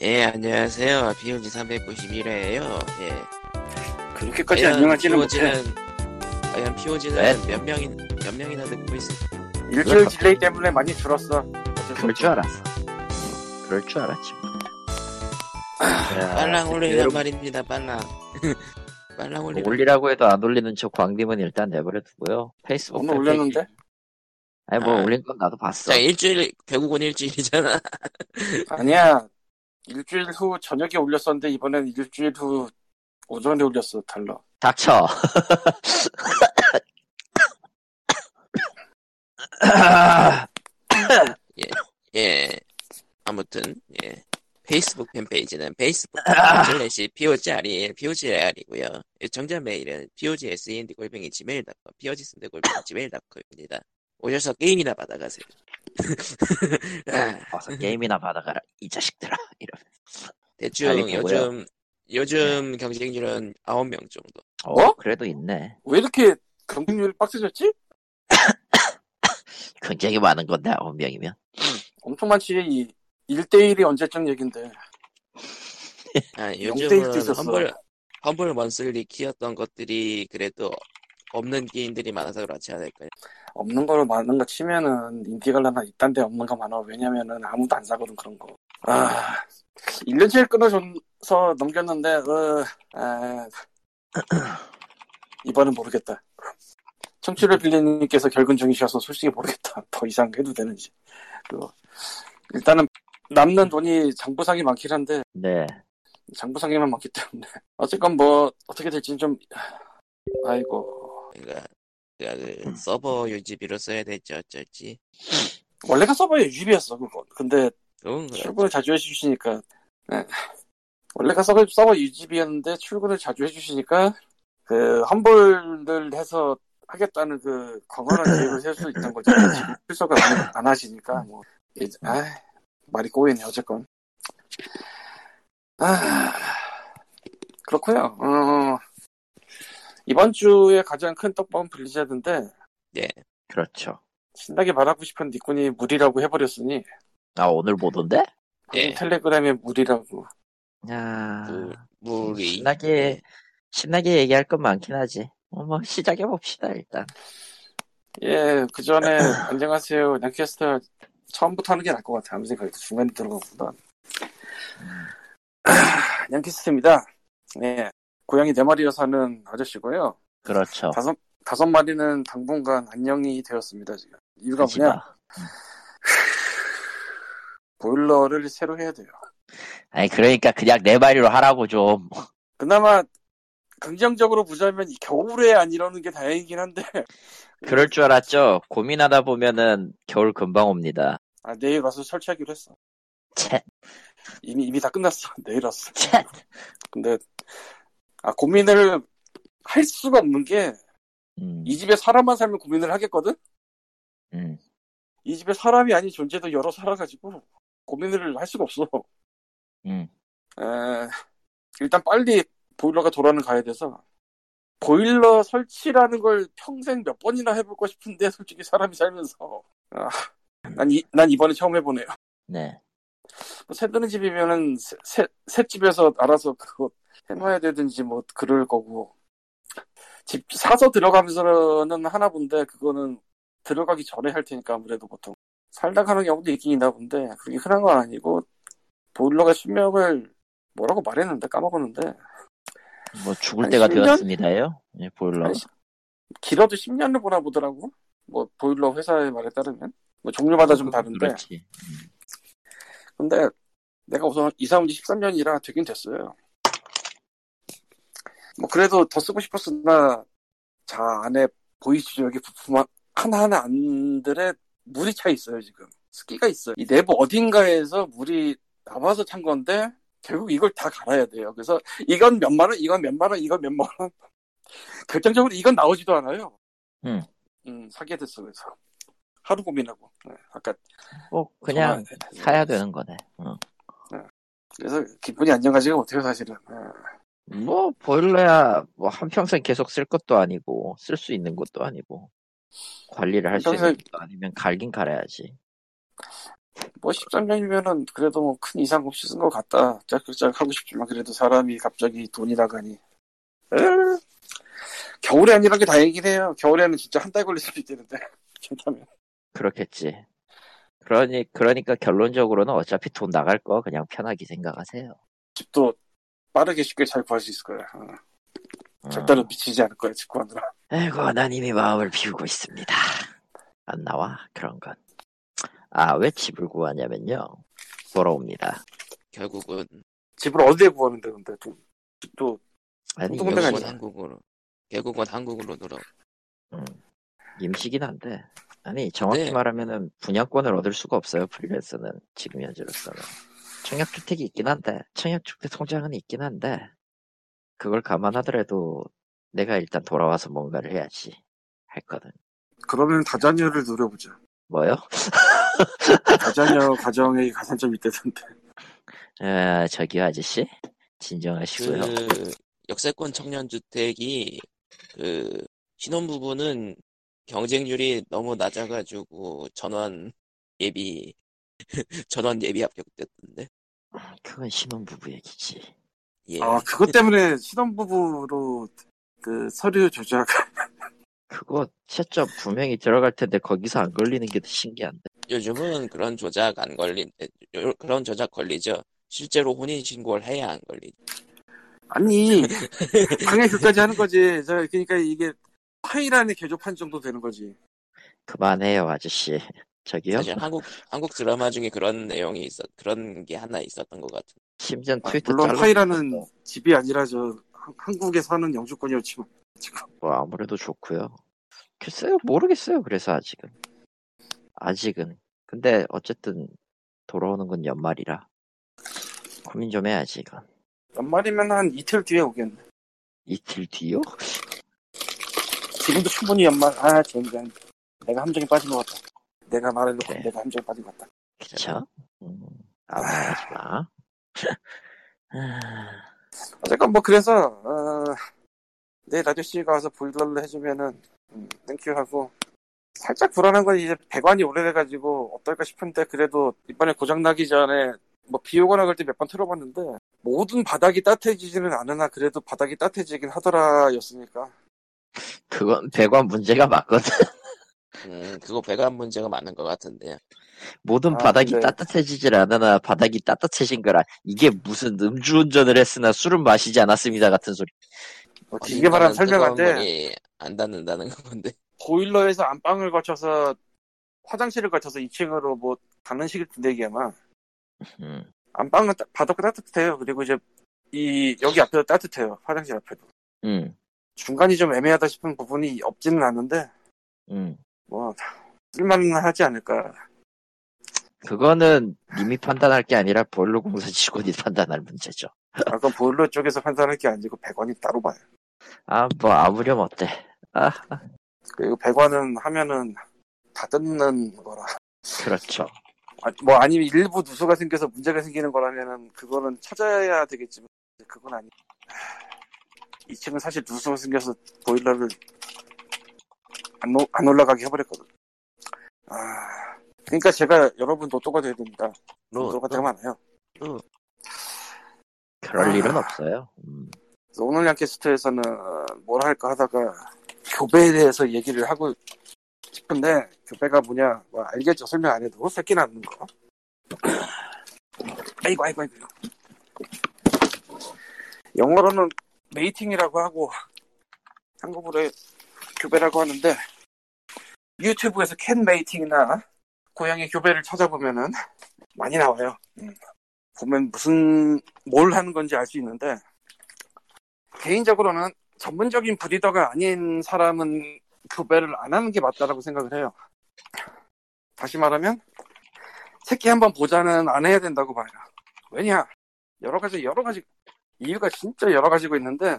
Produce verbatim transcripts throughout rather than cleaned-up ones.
예, 안녕하세요. 피오지 삼백구십일 회예요. 예. 그렇게까지 안녕하지는 못해. 과연 피오지는 네? 몇 명이 몇 명이나 듣고 있어? 일주일 딜레이 때문에 많이 줄었어. 그럴 줄 알았어. 그럴 줄 알았지. 아, 빨랑 올리란 여러분... 말입니다. 빨랑. 빨랑 올리라. 올리라고 해도 안 올리는 저 광님은 일단 내버려두고요. 페이스북 오늘 올렸는데? 아니 뭐 아, 올린 건 나도 봤어. 자, 일주일 결국은 일주일이잖아. 아니야. 일주일 후 저녁에 올렸었는데 이번엔 일주일 후 오전에 올렸어. 달러 닥쳐. 예, 예. 아무튼 예. 페이스북 팬페이지는 페이스북 슬래시 pogr pogr이고요. 정자 메일은 pogsend 골뱅이 지메일 닷컴 pogsend 골뱅이 지메일 닷컴입니다. 오셔서 게임이나 받아가세요. 와서 게임이나 받아가라 이 자식들아 이러면서. 대충 요즘 요즘 경쟁률은 아홉 명 정도. 어? 그래도 있네. 왜 이렇게 경쟁률이 빡세졌지? 굉장히 많은 건데 아홉 명이면 응, 엄청 많지. 이 일 대일이 언제쯤 얘긴데. 아, 요즘은 험블 험블 먼슬리 키웠던 것들이 그래도 없는 게임들이 많아서 그렇지 않을까요? 없는 거로 많은 거 치면은 인기갈라나 이딴데 없는 거 많아. 왜냐면은 아무도 안 사거든 그런 거. 아, 일 년째 끊어줘서 넘겼는데 어, 아, 이번엔 모르겠다. 청취를 빌리님께서 결근 중이셔서 솔직히 모르겠다. 더 이상 해도 되는지. 또 일단은 남는 돈이 장부상이 많긴 한데 네. 장부상이만 많기 때문에 어쨌건 뭐 어떻게 될지는 좀 아이고. 그러니까, 그러니까 그 음. 서버 유지비로 써야 될지 어쩔지. 원래가 서버 유지비였어 그거. 근데 출근을 자주 해주시니까 네. 원래가 서버, 서버 유지비였는데 출근을 자주 해주시니까 그 환불을 해서 하겠다는 그 건강한 계획을 세울 수 있는 거죠. 지금 출석을 안, 안 하시니까 뭐 이제, 아이, 말이 꼬이네 어쨌건. 아, 그렇고요. 어, 이번 주에 가장 큰 떡밥은 블리자드인데. 예, 그렇죠. 신나게 말하고 싶은 니꾼이 물이라고 해버렸으니. 아, 오늘 보던데? 예. 텔레그램에 물이라고. 야, 물, 물이. 신나게 신나게 얘기할 건 많긴 하지. 뭐 시작해 봅시다 일단. 예, 그 전에 안녕하세요, 낭캐스터. 처음부터 하는 게 나을 것 같아. 아무 생각이 중간에 들어가보다. 냥키스트입니다. 네, 고양이 네 마리여 사는 아저씨고요. 그렇죠. 다섯 다섯 마리는 당분간 안녕이 되었습니다. 지금 이유가 하지마. 뭐냐? 보일러를 새로 해야 돼요. 아니 그러니까 그냥 네 마리로 하라고 좀. 그나마 긍정적으로 보자면 겨울에 안 이러는 게 다행이긴 한데. 그럴 줄 알았죠. 고민하다 보면은 겨울 금방 옵니다. 아, 내일 와서 설치하기로 했어. 챗. 이미 이미 다 끝났어. 내일 왔어. 챗. 근데 아 고민을 할 수가 없는 게 이 집에 사람만 살면 고민을 하겠거든. 음. 이 집에 사람이 아닌 존재도 여러 살아가지고 고민을 할 수가 없어. 음. 에, 일단 빨리 보일러가 돌아는 가야 돼서 보일러 설치라는 걸 평생 몇 번이나 해볼까 싶은데 솔직히 사람이 살면서 아, 난, 이, 난 이번에 처음 해보네요. 네. 뭐 새 드는 집이면은 새, 새, 새 집에서 알아서 그거 해놔야 되든지 뭐 그럴 거고 집 사서 들어가면서는 하나 본데 그거는 들어가기 전에 할 테니까 아무래도 보통 살다 가는 경우도 있긴 있나 본데 그게 흔한 건 아니고 보일러가 수명을 뭐라고 말했는데 까먹었는데 뭐 죽을 때가 십 년? 되었습니다요. 예, 보일러. 아니, 길어도 십 년을 보나 보더라고. 뭐 보일러 회사의 말에 따르면 뭐 종류마다 좀 다른데. 그렇지. 근데 내가 우선 이사 온 지 십삼 년이라 되긴 됐어요. 뭐 그래도 더 쓰고 싶었으나 자 안에 보이시죠? 여기 부품 하나하나 안들에 물이 차 있어요 지금. 습기가 있어요. 이 내부 어딘가에서 물이 나와서 찬 건데 결국 이걸 다 갈아야 돼요. 그래서 이건 몇만 원, 이건 몇만 원, 이건 몇만 원. 결정적으로 이건 나오지도 않아요. 음, 음 사게 됐어. 그래서 하루 고민하고 네, 아까 뭐 그냥 사야 되는 거네. 응. 네. 그래서 기분이 안정하지가 못해요 사실은. 네. 뭐 보일러야 뭐 한 평생 계속 쓸 것도 아니고 쓸 수 있는 것도 아니고 관리를 할 수 평생... 있는 것도 아니면 갈긴 갈아야지. 뭐 십삼 년이면은 그래도 뭐 큰 이상 없이 쓴 것 같다. 짝짝짝 하고 싶지만 그래도 사람이 갑자기 돈이 나가니. 에이. 겨울에 아니란 게 다행이긴 해요. 겨울에는 진짜 한 달 걸릴 수도 있겠는데. 괜찮다면. 그렇겠지. 그러니, 그러니까 결론적으로는 어차피 돈 나갈 거 그냥 편하게 생각하세요. 집도 빠르게 쉽게 잘 구할 수 있을 거야. 어. 절대로 미치지 않을 거야, 집 구하느라. 아이고, 난 이미 마음을 비우고 있습니다. 안 나와, 그런 건. 아, 왜 집을 구하냐면요. 부러웁니다. 결국은. 집을 어디에 구하는데, 근데 또, 집도. 아니, 결국은 한국으로. 결국은 한국으로 돌아오. 음. 임시긴 한데. 아니, 정확히 네. 말하면은 분양권을 얻을 수가 없어요, 프리랜서는. 지금 현재로서는. 청약주택이 있긴 한데, 청약주택 통장은 있긴 한데, 그걸 감안하더라도 내가 일단 돌아와서 뭔가를 해야지 했거든. 그러면 다자녀를 노려보자. 뭐요? 다자녀 가정의 가산점이 있다던데. 아, 저기요, 아저씨. 진정하시고요. 그, 역세권 청년주택이, 그, 신혼부부는 경쟁률이 너무 낮아가지고 전원 예비 전원 예비 합격됐던데. 그건 신혼부부 얘기지. 예. 아 그것 때문에 신혼부부로 그 서류 조작. 그거 채점 분명히 들어갈 텐데 거기서 안 걸리는 게 더 신기한데. 요즘은 그런 조작 안 걸린 그런 조작 걸리죠. 실제로 혼인 신고를 해야 안 걸리죠. 아니 방해까지 하는 거지. 저 그러니까 이게. 파일 안에 개조판 정도 되는 거지. 그만해요, 아저씨. 저기요. 사실 한국 한국 드라마 중에 그런 내용이 있었, 그런 게 하나 있었던 것 같은. 심지어 트위터 아, 물론 파일 안은 집이 아니라 저 한국에 사는 영주권이었지만. 지금. 뭐 아무래도 좋고요. 글쎄요, 모르겠어요. 그래서 아직은 아직은. 근데 어쨌든 돌아오는 건 연말이라 고민 좀 해야지 이건. 연말이면 한 이틀 뒤에 오겠네. 이틀 뒤요? 지금도 충분히 연말, 아, 젠장. 내가 함정에 빠진 것 같다. 내가 말해놓고 그래. 내가 함정에 빠진 것 같다. 그쵸? 음, 아, 말하지 마. 어쨌건 뭐, 그래서, 어, 내일 아저씨가 와서 보일러를 해주면은, 음, 땡큐 하고, 살짝 불안한 건 이제 배관이 오래돼가지고, 어떨까 싶은데, 그래도 이번에 고장나기 전에, 뭐, 비 오거나 그럴 때 몇 번 틀어봤는데, 모든 바닥이 따뜻해지지는 않으나, 그래도 바닥이 따뜻해지긴 하더라, 였으니까. 그건 배관 문제가 맞거든. 음, 그거 배관 문제가 맞는 것 같은데요. 모든 아, 바닥이 근데... 따뜻해지질 않으나 바닥이 따뜻해진 거라 이게 무슨 음주운전을 했으나 술은 마시지 않았습니다 같은 소리. 어, 길게 말하면 설명한데 안 닿는다는 건데. 보일러에서 안방을 거쳐서 화장실을 거쳐서 이 층으로 뭐 닿는 식일 텐데 이게 아마. 음. 안방은 따, 바닥이 따뜻해요. 그리고 이제 이 여기 앞에도 따뜻해요. 화장실 앞에도. 음. 중간이 좀 애매하다 싶은 부분이 없지는 않은데, 음. 뭐, 쓸만은 하지 않을까. 그거는 님이 판단할 게 아니라 보일러 공사 직원이 판단할 문제죠. 아, 그건 보일러 쪽에서 판단할 게 아니고, 배관이 따로 봐요. 아, 뭐, 아무렴 어때. 아. 그리고 배관은 하면은 다 뜯는 거라. 그렇죠. 아, 뭐, 아니면 일부 누수가 생겨서 문제가 생기는 거라면은, 그거는 찾아야 되겠지만, 그건 아니. 이 층은 사실 누수가 생겨서 보일러를 안, 노, 안 올라가게 해버렸거든. 아, 그러니까 제가 여러분 노또가 돼야 됩니다. 노또가 되게 많아요. 로. 그럴 아, 일은 없어요. 음. 오늘 양캐스트에서는 뭘 할까 하다가 교배에 대해서 얘기를 하고 싶은데 교배가 뭐냐? 뭐 알겠죠? 설명 안 해도 새끼 낳는 거. 아이고 아이고 아이고. 영어로는 메이팅이라고 하고 한국어로 교배라고 하는데 유튜브에서 캔 메이팅이나 고양이 교배를 찾아보면은 많이 나와요. 음. 보면 무슨 뭘 하는 건지 알 수 있는데 개인적으로는 전문적인 브리더가 아닌 사람은 교배를 안 하는 게 맞다라고 생각을 해요. 다시 말하면 새끼 한번 보자는 안 해야 된다고 봐요. 왜냐? 여러 가지 여러 가지 이유가 진짜 여러 가지고 있는데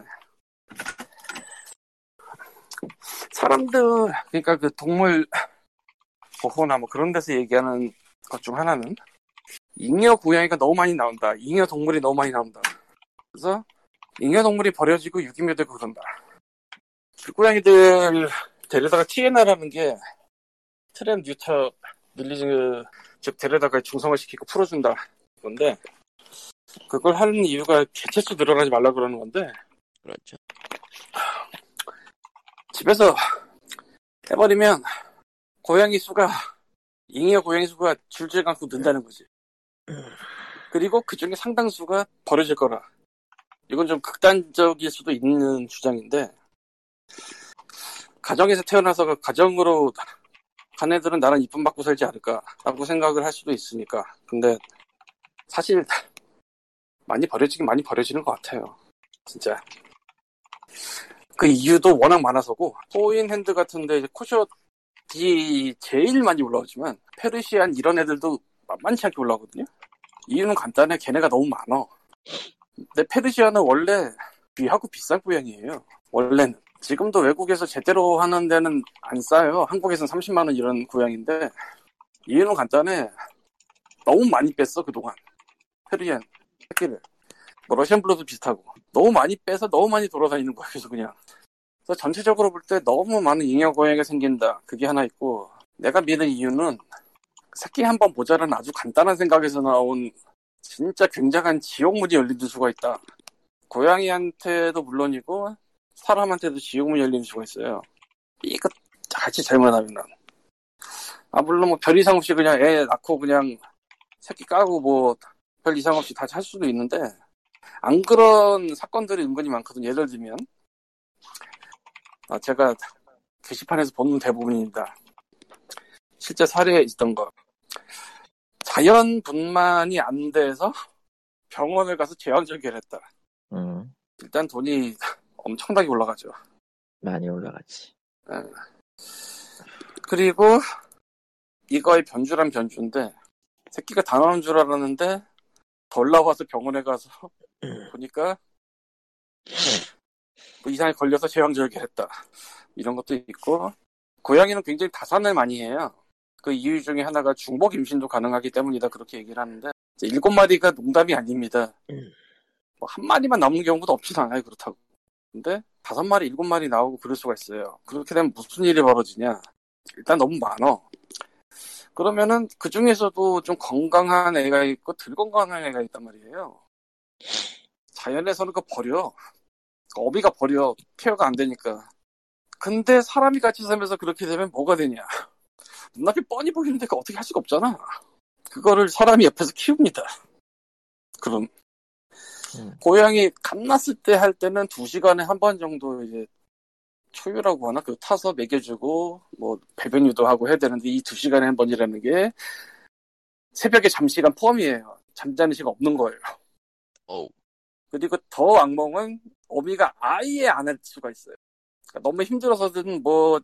사람들 그러니까 그 동물 보호나 뭐 그런 데서 얘기하는 것 중 하나는 잉여 고양이가 너무 많이 나온다. 잉여 동물이 너무 많이 나온다. 그래서 잉여 동물이 버려지고 유기묘 되고 그런다. 길고양이들 데려다가 티에나라는 게 트램 뉴터 밀리즈 즉 데려다가 중성화 시키고 풀어준다 건데 그걸 하는 이유가 개체수 늘어나지 말라 그러는 건데. 그렇죠. 집에서 해버리면 고양이 수가 잉여 고양이 수가 줄줄 감고 는다는 거지. 그리고 그 중에 상당수가 버려질 거라. 이건 좀 극단적일 수도 있는 주장인데 가정에서 태어나서 가정으로 간 애들은 나랑 이쁨 받고 살지 않을까라고 생각을 할 수도 있으니까. 근데 사실 많이 버려지긴 많이 버려지는 것 같아요. 진짜. 그 이유도 워낙 많아서고 포인핸드 같은데 이제 코숏이 제일 많이 올라오지만 페르시안 이런 애들도 만만치 않게 올라오거든요. 이유는 간단해. 걔네가 너무 많아. 근데 페르시아는 원래 귀하고 비싼 고양이에요. 원래는. 지금도 외국에서 제대로 하는 데는 안 싸요. 한국에서는 삼십만 원 이런 고양인데 이유는 간단해. 너무 많이 뺐어 그동안. 페르시안 새끼를. 뭐 러시안 블루도 비슷하고. 너무 많이 빼서 너무 많이 돌아다니는 거야. 그래서 그냥. 그래서 전체적으로 볼 때 너무 많은 잉여 고양이가 생긴다. 그게 하나 있고 내가 믿는 이유는 새끼 한번 모자란 아주 간단한 생각에서 나온 진짜 굉장한 지옥문이 열리는 수가 있다. 고양이한테도 물론이고 사람한테도 지옥문이 열리는 수가 있어요. 이거 같이 잘못하면. 아 물론 뭐 별 이상 없이 그냥 애 낳고 그냥 새끼 까고 뭐 별 이상 없이 다시 할 수도 있는데 안 그런 사건들이 은근히 많거든요. 예를 들면 아 제가 게시판에서 보는 대부분입니다. 실제 사례에 있던 거. 자연 분만이 안 돼서 병원을 가서 재원 절개를 했다. 음. 일단 돈이 엄청나게 올라가죠. 많이 올라가지. 네. 그리고 이거의 변주란 변주인데 새끼가 다 나온 줄 알았는데 더 올라와서 병원에 가서 음. 보니까 뭐 이상이 걸려서 재원 절개를 했다. 이런 것도 있고 고양이는 굉장히 다산을 많이 해요. 그 이유 중에 하나가 중복 임신도 가능하기 때문이다 그렇게 얘기를 하는데 일곱 마리가 농담이 아닙니다. 뭐 한 마리만 남는 경우도 없진 않아요. 그렇다고. 근데 다섯 마리, 일곱 마리 나오고 그럴 수가 있어요. 그렇게 되면 무슨 일이 벌어지냐. 일단 너무 많아. 그러면은 그 중에서도 좀 건강한 애가 있고 덜 건강한 애가 있단 말이에요. 자연에서는 그거 버려. 어미가 버려. 케어가 안 되니까. 근데 사람이 같이 살면서 그렇게 되면 뭐가 되냐. 눈앞이 뻔히 보이는데 그 어떻게 할 수가 없잖아. 그거를 사람이 옆에서 키웁니다. 그럼 음. 고양이 갓났을 때 할 때는 두 시간에 한 번 정도 이제 초유라고 하나 그 타서 먹여주고 뭐 배변 유도하고 해야 되는데 이 두 시간에 한 번이라는 게 새벽에 잠시간 포함이에요. 잠자는 시간 없는 거예요. 오. 그리고 더 악몽은 어미가 아예 안 할 수가 있어요. 그러니까 너무 힘들어서든 뭐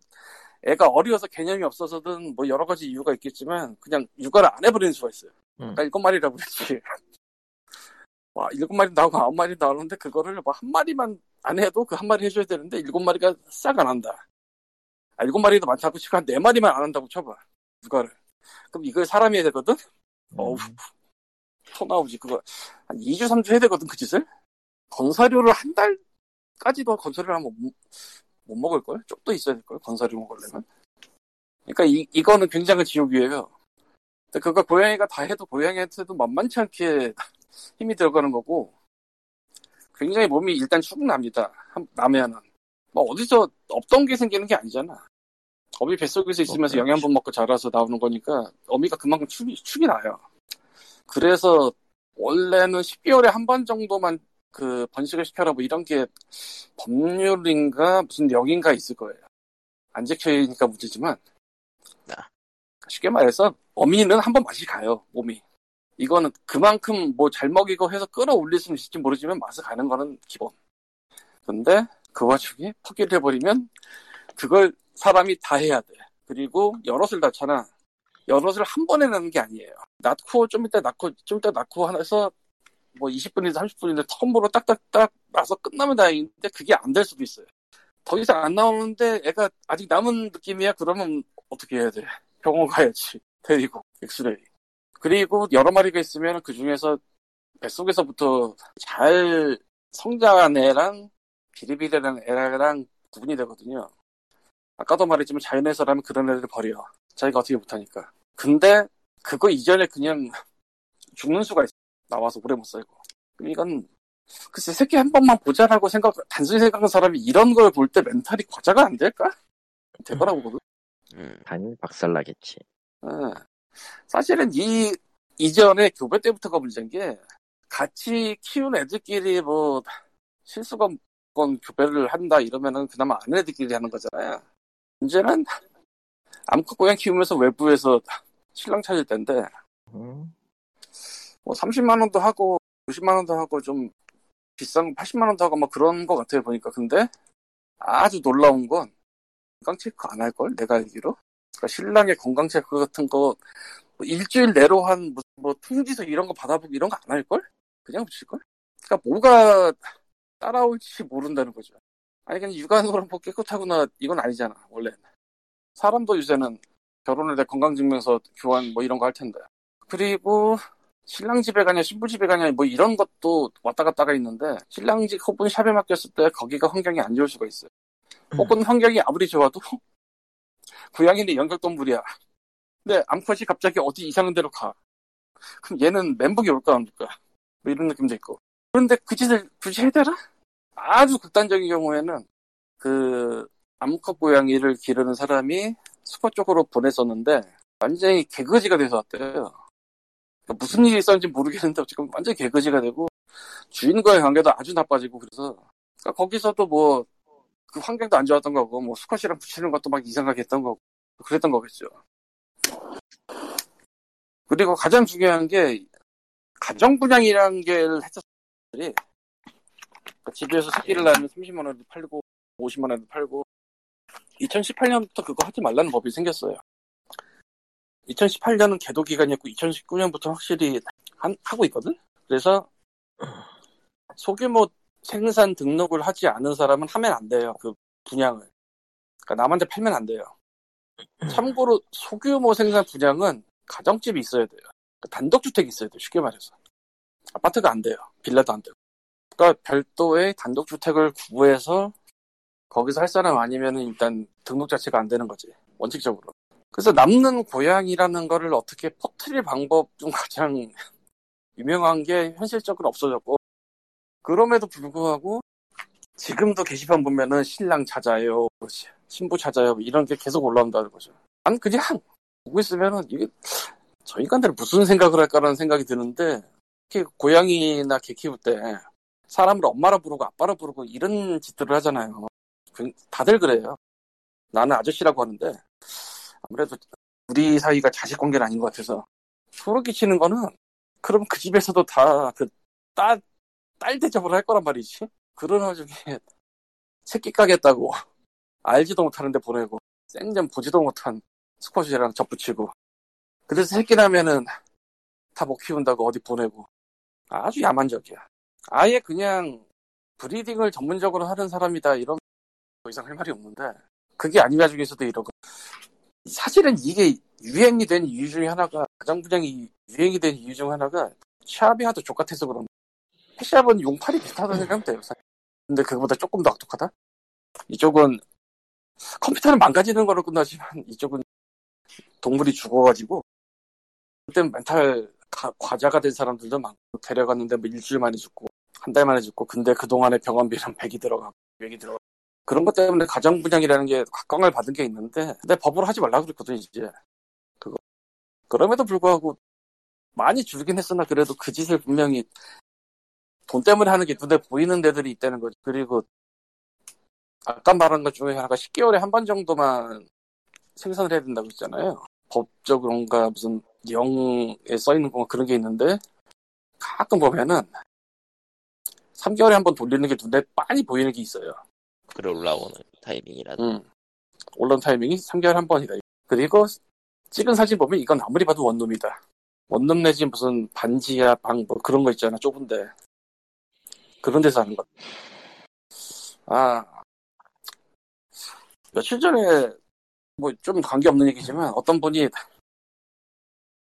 애가 어려서 개념이 없어서든 뭐 여러 가지 이유가 있겠지만 그냥 육아를 안 해버리는 수가 있어요. 음. 그러니까 일곱 마리라고 그랬지. 와 일곱 마리 나오고 아홉 마리 나오는데 그거를 뭐 한 마리만 안 해도 그 한 마리 해줘야 되는데 일곱 마리가 싹 안 한다. 아, 일곱 마리도 많다고 치고 한 네 마리만 안 한다고 쳐봐. 육아를. 그럼 이걸 사람이 해야 되거든? 음. 어우 토 나오지 그거. 한 이 주 삼 주 해야 되거든 그 짓을? 건사료를 한 달까지도 건사료를 하면 못 먹을걸? 쪽도 있어야 될걸? 건사료 먹으려면. 그러니까 이, 이거는 굉장히 지옥이에요. 근데 그거 고양이가 다 해도 고양이한테도 만만치 않게 힘이 들어가는 거고 굉장히 몸이 일단 축납니다. 남해안은. 뭐 어디서 없던 게 생기는 게 아니잖아. 어미 뱃속에서 있으면서 영양 분 먹고 자라서 나오는 거니까 어미가 그만큼 축이, 축이 나요. 그래서 원래는 십 개월에 한 번 정도만 그 번식을 시켜라 뭐 이런 게 법률인가 무슨 령인가 있을 거예요. 안 지키니까 문제지만 쉽게 말해서 어미는 한 번 맛이 가요. 몸이. 이거는 그만큼 뭐 잘 먹이고 해서 끌어올릴 수는 있을지 모르지만 맛을 가는 거는 기본. 근데 그 와중에 포기를 해버리면 그걸 사람이 다 해야 돼. 그리고 여럿을 낳잖아. 여럿을 한 번에 낳는 게 아니에요. 낳고 좀 이따 낳고 좀 이따 낳고 해서 뭐 이십 분인데 삼십 분인데 텀으로 딱딱딱 나서 끝나면 다행인데 그게 안 될 수도 있어요. 더 이상 안 나오는데 애가 아직 남은 느낌이야. 그러면 어떻게 해야 돼? 병원 가야지. 데리고 엑스레이. 그리고 여러 마리가 있으면 그 중에서 뱃속에서부터 잘 성장한 애랑 비리비리한 애랑 구분이 되거든요. 아까도 말했지만 자연에서라면 그런 애들을 버려. 자기가 어떻게 못하니까. 근데 그거 이전에 그냥 죽는 수가 있어. 나와서 오래 못 살고. 그럼 이건 글쎄 새끼 한 번만 보자라고 생각 단순히 생각하는 사람이 이런 걸 볼 때 멘탈이 과자가 안 될까? 되더라고 거든. 음, 당연히 박살나겠지. 어. 사실은 이 이전에 교배 때부터가 문제인 게 같이 키운 애들끼리 뭐 실수가 건 교배를 한다 이러면은 그나마 아는 애들끼리 하는 거잖아요. 문제는 암컷 고양 키우면서 외부에서 신랑 찾을 텐데 음. 뭐 삼십만 원도 하고 오십만 원도 하고 좀 비싼 팔십만 원도 하고 막 그런 거 같아요 보니까. 근데 아주 놀라운 건 건강 체크 안 할걸 내가 알기로. 그러니까 신랑의 건강 체크 같은 거 뭐 일주일 내로 한 무슨 뭐 통지서 이런 거 받아보고 이런 거 안 할걸 그냥 붙일걸. 그러니까 뭐가 따라올지 모른다는 거죠. 아니 그냥 육아는 뭐 깨끗하구나 이건 아니잖아. 원래 사람도 요새는 결혼을 해 건강증명서 교환 뭐 이런 거 할 텐데. 그리고 신랑 집에 가냐 신부 집에 가냐 뭐 이런 것도 왔다 갔다가 있는데 신랑 집 혹은 샵에 맡겼을 때 거기가 환경이 안 좋을 수가 있어요. 혹은 환경이 아무리 좋아도 고양이는 연결동물이야. 근데 암컷이 갑자기 어디 이상한 데로 가. 그럼 얘는 멘붕이 올까 옵니까? 뭐 이런 느낌도 있고. 그런데 그 짓을 굳이 해야 되나? 아주 극단적인 경우에는 그 암컷 고양이를 기르는 사람이 수퍼 쪽으로 보냈었는데 완전히 개거지가 돼서 왔대요. 그러니까 무슨 일이 있었는지 모르겠는데 지금 완전히 개거지가 되고 주인과의 관계도 아주 나빠지고. 그래서 그러니까 거기서도 뭐 그 환경도 안 좋았던 거고 뭐 수컷이랑 붙이는 것도 막 이상하게 했던 거고 그랬던 거겠죠. 그리고 가장 중요한 게 가정 분양이라는 게 했었어요. 그러니까 집에서 새끼를 낳으면 삼십만 원에도 팔고 오십만 원에도 팔고 이천십팔 년부터 그거 하지 말라는 법이 생겼어요. 이천십팔 년은 계도 기간이었고 이천십구 년부터 확실히 한, 하고 있거든. 그래서 소규모 생산 등록을 하지 않은 사람은 하면 안 돼요. 그 분양을. 그러니까 남한테 팔면 안 돼요. 참고로 소규모 생산 분양은 가정집이 있어야 돼요. 그러니까 단독주택이 있어야 돼요. 쉽게 말해서. 아파트가 안 돼요. 빌라도 안 되고. 그러니까 별도의 단독주택을 구해서 거기서 할 사람 아니면 일단 등록 자체가 안 되는 거지. 원칙적으로. 그래서 남는 고양이라는 거를 어떻게 퍼뜨릴 방법 중 가장 유명한 게 현실적으로 없어졌고, 그럼에도 불구하고 지금도 게시판 보면은 신랑 찾아요, 신부 찾아요 이런 게 계속 올라온다는 거죠. 난 그냥 보고 있으면은 이게 저 인간들은 무슨 생각을 할까라는 생각이 드는데, 특히 고양이나 개 키울 때 사람을 엄마라 부르고 아빠라 부르고 이런 짓들을 하잖아요. 다들 그래요. 나는 아저씨라고 하는데 아무래도 우리 사이가 자식 관계는 아닌 것 같아서. 소름 끼치는 거는 그럼 그 집에서도 다 그 딸 딸 대접을 할 거란 말이지. 그런 와중에 새끼 까겠다고 알지도 못하는데 보내고 생전 보지도 못한 스쿼시랑 접붙이고. 그래서 새끼 나면은 다 못 키운다고 어디 보내고. 아주 야만적이야. 아예 그냥 브리딩을 전문적으로 하는 사람이다 이런 더 이상 할 말이 없는데, 그게 아니라 중에서도 이러고. 사실은 이게 유행이 된 이유 중에 하나가, 가정분양이 유행이 된 이유 중 하나가 샵이 하도 족같아서 그런. 펫샵은 용팔이 비슷하다는 생각이 돼요 사실. 근데 그거보다 조금 더 악독하다? 이쪽은 컴퓨터는 망가지는 거로 끝나지만 이쪽은 동물이 죽어가지고 그때 멘탈 가, 과자가 된 사람들도 많고, 데려갔는데 뭐 일주일 만에 죽고 한 달 만에 죽고, 근데 그동안에 병원비랑 백이 들어가고 백이 들어가고 그런 것 때문에 가정분양이라는 게 각광을 받은 게 있는데, 근데 법으로 하지 말라고 그랬거든 이제 그거. 그럼에도 불구하고 많이 줄긴 했으나 그래도 그 짓을 분명히 돈 때문에 하는 게 눈에 보이는 데들이 있다는 거지. 그리고 아까 말한 것 중에 하나가 십 개월에 한 번 정도만 생산을 해야 된다고 했잖아요. 법적으로인가 무슨 영에 써있는 건가 그런 게 있는데, 가끔 보면은 삼 개월에 한 번 돌리는 게 눈에 빤히 보이는 게 있어요. 그래 올라오는 타이밍이라도. 응. 올라온 타이밍이 삼 개월 한 번이다. 그리고 찍은 사진 보면 이건 아무리 봐도 원룸이다. 원룸 내지 무슨 반지하 방 뭐 그런 거 있잖아 좁은데. 그런 데서 하는 거. 아 며칠 전에 뭐 좀 관계없는 얘기지만 어떤 분이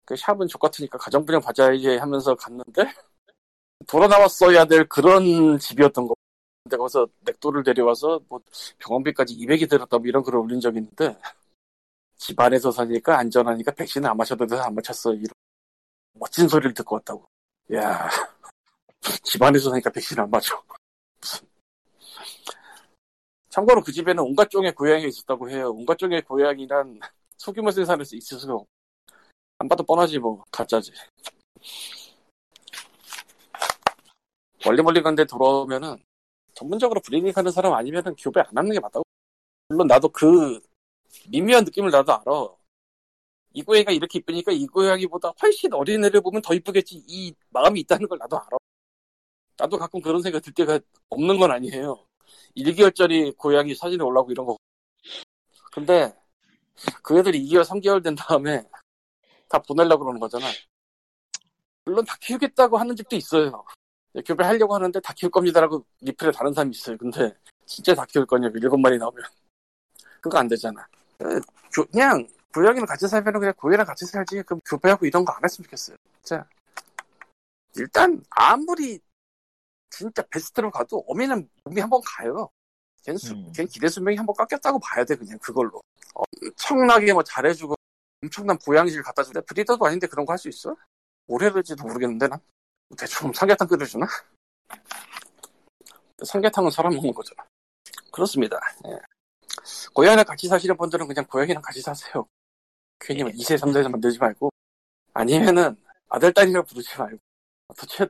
그 샵은 족같으니까 가정분양 받아야지 하면서 갔는데 돌아 나왔어야 될 그런 집이었던 거. 근데 거기서 넥도를 데려와서 뭐 병원비까지 이백이 들었다 뭐 이런 글을 올린 적이 있는데, 집안에서 사니까 안전하니까 백신 안 마셔도 돼서 안 마셨어. 이런 멋진 소리를 듣고 왔다고. 야, 집안에서 사니까 백신 안 마셔. 참고로 그 집에는 온갖 종의 고양이가 있었다고 해요. 온갖 종의 고양이란 소규모 생산을 있을 수가 없고. 안 봐도 뻔하지 뭐. 가짜지. 멀리 멀리 간데 돌아오면은 전문적으로 브리딩하는 사람 아니면은 교배 안 하는 게 맞다고. 물론 나도 그 미묘한 느낌을 나도 알아. 이 고양이가 이렇게 이쁘니까 이 고양이보다 훨씬 어린 애를 보면 더 이쁘겠지. 이 마음이 있다는 걸 나도 알아. 나도 가끔 그런 생각 들 때가 없는 건 아니에요. 일 개월짜리 고양이 사진에 올라오고 이런 거. 근데 그 애들이 이 개월, 삼 개월 된 다음에 다 보내려고 그러는 거잖아. 물론 다 키우겠다고 하는 집도 있어요. 교배하려고 하는데 다 키울 겁니다라고 리플에 다른 사람이 있어요. 근데 진짜 다 키울 거냐고 일곱 마리 나오면. 그거 안 되잖아. 그냥 고양이랑 같이 살면 그냥 고양이랑 같이 살지. 그럼 교배하고 이런 거 안 했으면 좋겠어요. 자, 일단 아무리 진짜 베스트로 가도 어미는 몸이 한번 가요. 걘, 수, 음. 걘 기대 수명이 한번 깎였다고 봐야 돼. 그냥 그걸로 엄청나게 뭐 잘해주고 엄청난 고양이질 갖다 주는데 브리더도 아닌데 그런 거 할 수 있어? 오래 될지도 모르겠는데 난 대충 삼계탕 끓여주나? 삼계탕은 사람 먹는 거잖아. 그렇습니다. 예. 고양이랑 같이 사시는 분들은 그냥 고양이랑 같이 사세요. 괜히 예. 이 세, 삼 세에서 만들지 말고 아니면은 아들, 딸이라고 부르지 말고 도대체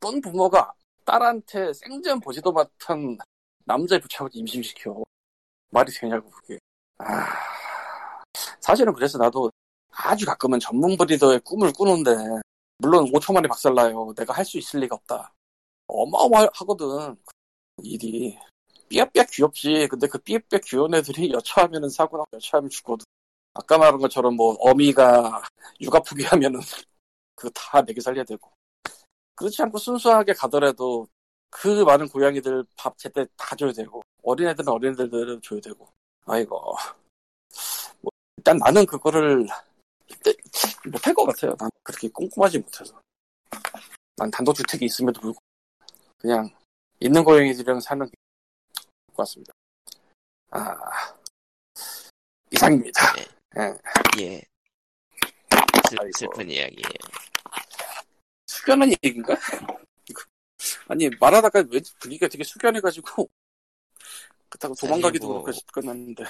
떤 부모가 딸한테 생전 보지도 못한 남자에 붙여서 임신시켜. 말이 되냐고 그게. 아, 사실은 그래서 나도 아주 가끔은 전문 브리더의 꿈을 꾸는데 물론 오 초 만에 박살나요. 내가 할 수 있을 리가 없다. 어마어마하거든 일이. 삐약삐약 귀엽지. 근데 그 삐약삐약 귀여운 애들이 여차하면 사고 나고 여차하면 죽거든. 아까 말한 것처럼 뭐 어미가 육아 포기하면은 그거 다 먹여 살려야 되고. 그렇지 않고 순수하게 가더라도 그 많은 고양이들 밥 제때 다 줘야 되고 어린애들은 어린애들은 줘야 되고. 아이고 뭐 일단 나는 그거를 못할 것 같아요. 난 그렇게 꼼꼼하지 못해서. 난 단독주택이 있음에도 불구하고 그냥 있는 고양이들이랑 사는 게 좋을 것 같습니다. 아, 이상입니다. 예, 예. 예. 슬, 슬픈 이야기예요. 숙연한 얘기인가? 아니 말하다가 왠지 분위기가 되게 숙연해가지고 그렇다고 도망가기도 그렇고 끝났는데.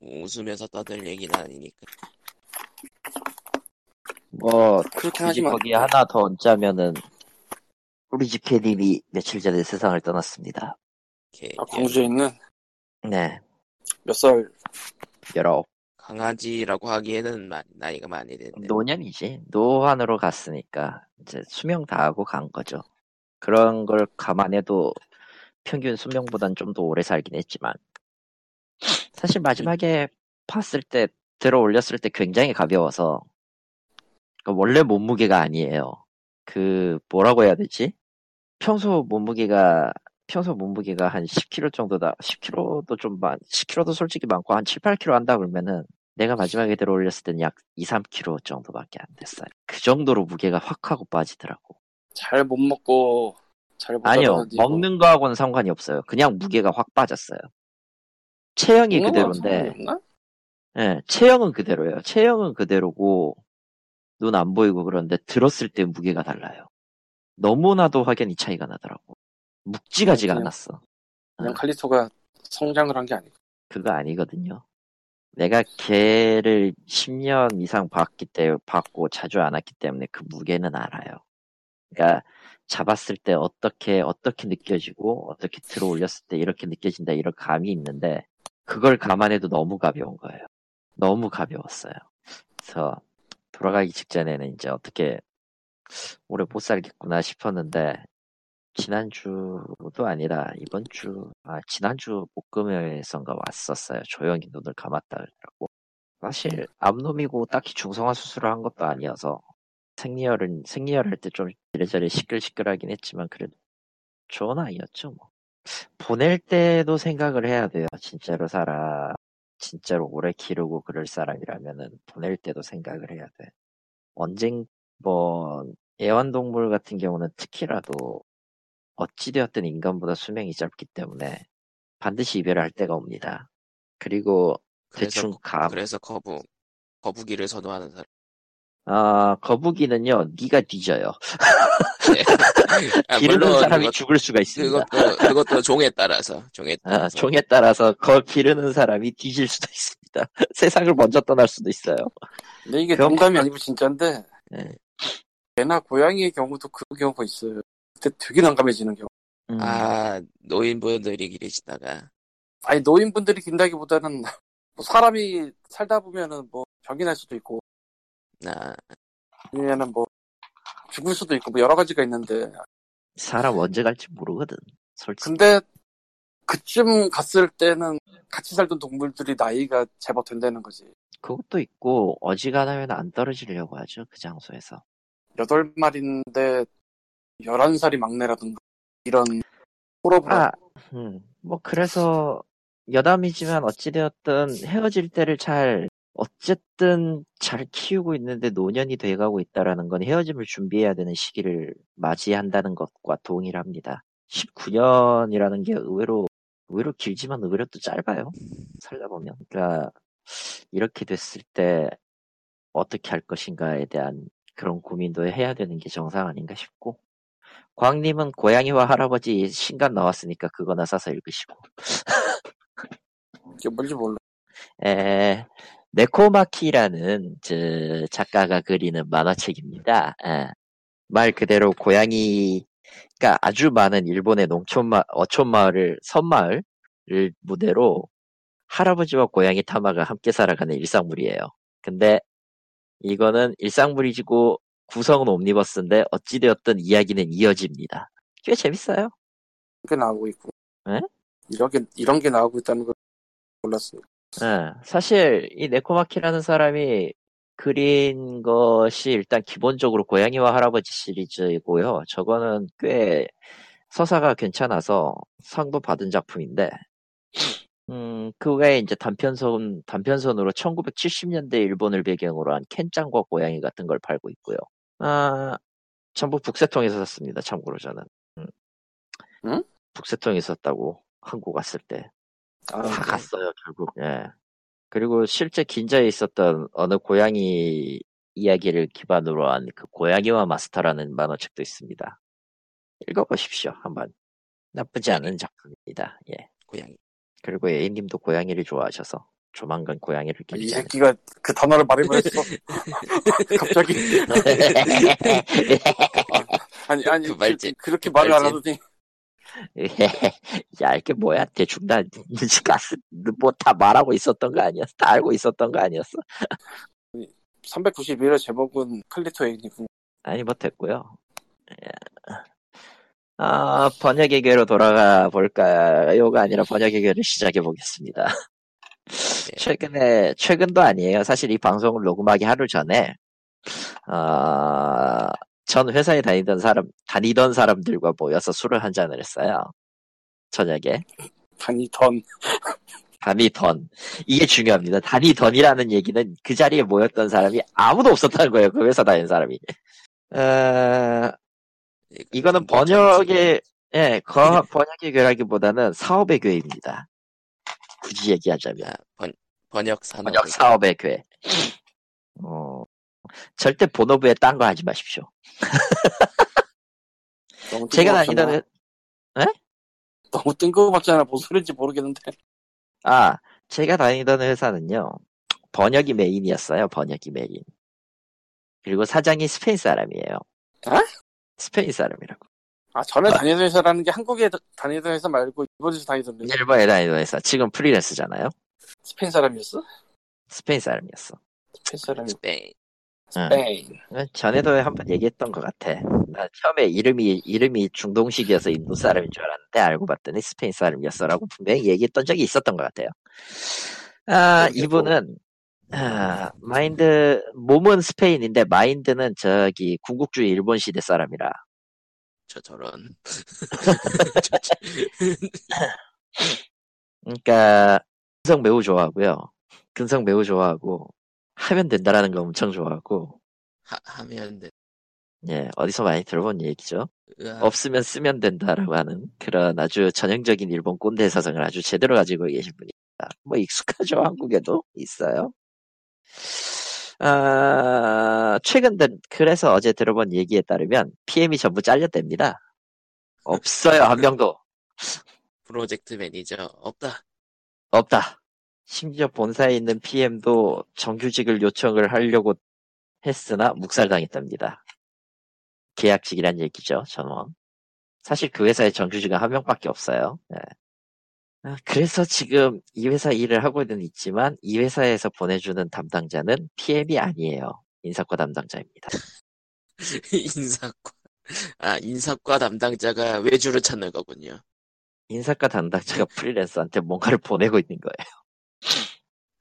웃으면서 떠들 얘기는 아니니까. 뭐 그렇게 하지만 거기 하나 더 얹자면은 우리 집 개님이 며칠 전에 세상을 떠났습니다. 개, 아, 광주에 있는? 네. 몇 살? 열아홉. 강아지라고 하기에는 많이, 나이가 많이 됐네. 노년이지. 노환으로 갔으니까 이제 수명 다 하고 간 거죠. 그런 걸 감안해도 평균 수명보단 좀 더 오래 살긴 했지만 사실 마지막에 봤을 때 들어 올렸을 때 굉장히 가벼워서 그러니까 원래 몸무게가 아니에요. 그 뭐라고 해야 되지? 평소 몸무게가 평소 몸무게가 한 십 킬로그램 정도다. 십 킬로그램도 좀 많, 십 킬로그램도 솔직히 많고 한 칠, 팔 킬로그램 한다 그러면은 내가 마지막에 들어올렸을 때는 약 이, 삼 킬로그램 정도밖에 안 됐어요. 그 정도로 무게가 확 하고 빠지더라고. 잘 못 먹고 잘 못 아니요. 먹는 거하고는 상관이 없어요. 그냥 무게가 확 빠졌어요. 체형이 그대로인데 예, 네, 체형은 그대로예요. 체형은 그대로고 눈 안 보이고 그런데 들었을 때 무게가 달라요. 너무나도 확연히 차이가 나더라고. 묵직하지가 그냥, 않았어. 그냥 칼리토가 성장을 한 게 아니고. 그거 아니거든요. 내가 걔를 십 년 이상 봤기 때문에, 봤고 자주 안 왔기 때문에 그 무게는 알아요. 그러니까 잡았을 때 어떻게, 어떻게 느껴지고, 어떻게 들어 올렸을 때 이렇게 느껴진다, 이런 감이 있는데, 그걸 감안해도 너무 가벼운 거예요. 너무 가벼웠어요. 그래서 돌아가기 직전에는 이제 어떻게 오래 못 살겠구나 싶었는데, 지난주도 아니라 이번주 아 지난주 목금요일선가 왔었어요. 조용히 눈을 감았다 그러더라고. 사실 암놈이고 딱히 중성화 수술을 한 것도 아니어서 생리혈은 생리혈 할 때 좀 이래저래 시끌시끌하긴 했지만 그래도 좋은 아이였죠 뭐. 보낼 때도 생각을 해야 돼요. 진짜로 살아 진짜로 오래 기르고 그럴 사람이라면은 보낼 때도 생각을 해야 돼. 언젠 뭐 애완동물 같은 경우는 특히라도 어찌되었든 인간보다 수명이 짧기 때문에 반드시 이별을 할 때가 옵니다. 그리고 그래서, 대충 감. 그래서 거북, 거북이를 선호하는 사람. 아, 거북이는요, 니가 뒤져요. 네. 아, 기르는 사람이 그것, 죽을 수가 있습니다. 그것도, 그것도 종에 따라서, 종에 따라서. 아, 종에 따라서 거 기르는 사람이 뒤질 수도 있습니다. 세상을 먼저 떠날 수도 있어요. 근데 이게 농담이 병... 아니고 진짜인데, 네. 개나 고양이의 경우도 그런 경우가 있어요. 그때 되게 난감해지는 경우. 음. 아, 노인분들이 기르시다가. 아니, 노인분들이 긴다기보다는, 뭐 사람이 살다 보면은 뭐 병이 날 수도 있고, 아. 아니면은 뭐 죽을 수도 있고 뭐 여러 가지가 있는데 사람 언제 갈지 모르거든 솔직히. 근데 그쯤 갔을 때는 같이 살던 동물들이 나이가 제법 된다는 거지. 그것도 있고 어지간하면 안 떨어지려고 하죠 그 장소에서. 여덟 마리인데 열한 살이 막내라든가 이런 호러브로. 아, 음. 뭐 그래서 여담이지만 어찌되었든 헤어질 때를 잘 어쨌든 잘 키우고 있는데 노년이 돼가고 있다라는 건 헤어짐을 준비해야 되는 시기를 맞이한다는 것과 동일합니다. 십구 년이라는 게 의외로 의외로 길지만 의외로 또 짧아요. 살다 보면. 그러니까 이렇게 됐을 때 어떻게 할 것인가에 대한 그런 고민도 해야 되는 게 정상 아닌가 싶고. 광님은 고양이와 할아버지 신간 나왔으니까 그거나 사서 읽으시고. 이게 뭔지 몰라. 에. 네코마키라는 저 작가가 그리는 만화책입니다. 예. 말 그대로 고양이가 아주 많은 일본의 농촌마, 어촌마을을, 섬마을을 무대로 할아버지와 고양이 타마가 함께 살아가는 일상물이에요. 근데 이거는 일상물이지고 구성은 옴니버스인데 어찌되었든 이야기는 이어집니다. 꽤 재밌어요. 이렇게 나오고 있고. 예? 이렇게, 이런 게 나오고 있다는 걸 몰랐어요. 네, 사실 이 네코마키라는 사람이 그린 것이 일단 기본적으로 고양이와 할아버지 시리즈이고요. 저거는 꽤 서사가 괜찮아서 상도 받은 작품인데, 음, 그 외에 이제 단편선, 단편선으로 천구백칠십 년대 일본을 배경으로 한 캔짱과 고양이 같은 걸 팔고 있고요. 아, 전부 북새통에서 샀습니다. 참고로 저는. 응? 음. 음? 북새통에서 샀다고 한국 왔을 때. 다 아, 갔어요, 결국. 예. 그리고 실제 긴자에 있었던 어느 고양이 이야기를 기반으로 한 그 고양이와 마스터라는 만화책도 있습니다. 읽어보십시오, 한번. 나쁘지 않은 작품입니다. 예. 고양이. 그리고 예인님도 고양이를 좋아하셔서 조만간 고양이를 기르자. 이 새끼가 그 단어를 말해버렸어. 갑자기. 아니, 아니, 그 말지, 그렇게 말을 안 하더니. 야, 이게 뭐야? 대충 다 뭐 다 말하고 있었던 거 아니었어? 다 알고 있었던 거 아니었어? 삼백구십일 회 제목은 클리토에이니고. 아니, 뭐 됐고요. 아, 번역의 궤로 돌아가 볼까요?가 아니라 번역의 궤를 시작해 보겠습니다. 최근에 최근도 아니에요. 사실 이 방송을 녹음하기 하루 전에 아. 전 회사에 다니던 사람, 다니던 사람들과 모여서 술을 한 잔을 했어요. 저녁에. 다니던. 다니던. 이게 중요합니다. 다니던이라는 얘기는 그 자리에 모였던 사람이 아무도 없었다는 거예요. 그 회사 다니는 사람이. 어... 이거는 번역의, 예, 네, 거, 번역의 괴라기보다는 사업의 괴입니다. 굳이 얘기하자면. 번, 번역 산업. 번역 사업의 괴. 어... 절대 본업에 딴 거 하지 마십시오. 너무 제가 다니던, 에? 네? 너무 뜬금없잖아. 뭔 소리인지 모르겠는데. 아, 제가 다니던 회사는요, 번역이 메인이었어요. 번역이 메인. 그리고 사장이 스페인 사람이에요. 에? 스페인 사람이라고. 아, 전에 어. 다니던 회사라는 게 한국에 다니던 회사 말고 일본에서 다니던 회사. 일본에 다니던 회사. 지금 프리랜서잖아요. 스페인 사람이었어? 스페인 사람이었어. 스페인 사람이. 스페인. 스페인. 응. 전에도 한번 얘기했던 것 같아. 나 처음에 이름이 이름이 중동식이어서 인도 사람인 줄 알았는데 알고 봤더니 스페인 사람이었어라고 분명히 얘기했던 적이 있었던 것 같아요. 아, 이분은 아, 마인드 몸은 스페인인데 마인드는 저기 군국주의 일본 시대 사람이라. 저 저런. 그러니까 근성 매우 좋아하고요. 근성 매우 좋아하고. 하면 된다라는 거 엄청 좋아하고. 하, 하면 된다. 예, 어디서 많이 들어본 얘기죠. 으아. 없으면 쓰면 된다라고 하는 그런 아주 전형적인 일본 꼰대 사상을 아주 제대로 가지고 계신 분이. 뭐 익숙하죠. 한국에도 있어요. 아, 최근 든 그래서 어제 들어본 얘기에 따르면 피엠이 전부 잘렸답니다. 없어요. 한 명도. 프로젝트 매니저 없다. 없다. 심지어 본사에 있는 피엠도 정규직을 요청을 하려고 했으나 묵살당했답니다. 계약직이란 얘기죠. 전원. 사실 그 회사에 정규직은 한 명밖에 없어요. 네. 그래서 지금 이 회사 일을 하고는 있지만 이 회사에서 보내주는 담당자는 피엠이 아니에요. 인사과 담당자입니다. 인사과. 아, 인사과 담당자가 외주를 찾는 거군요. 인사과 담당자가 프리랜서한테 뭔가를 보내고 있는 거예요.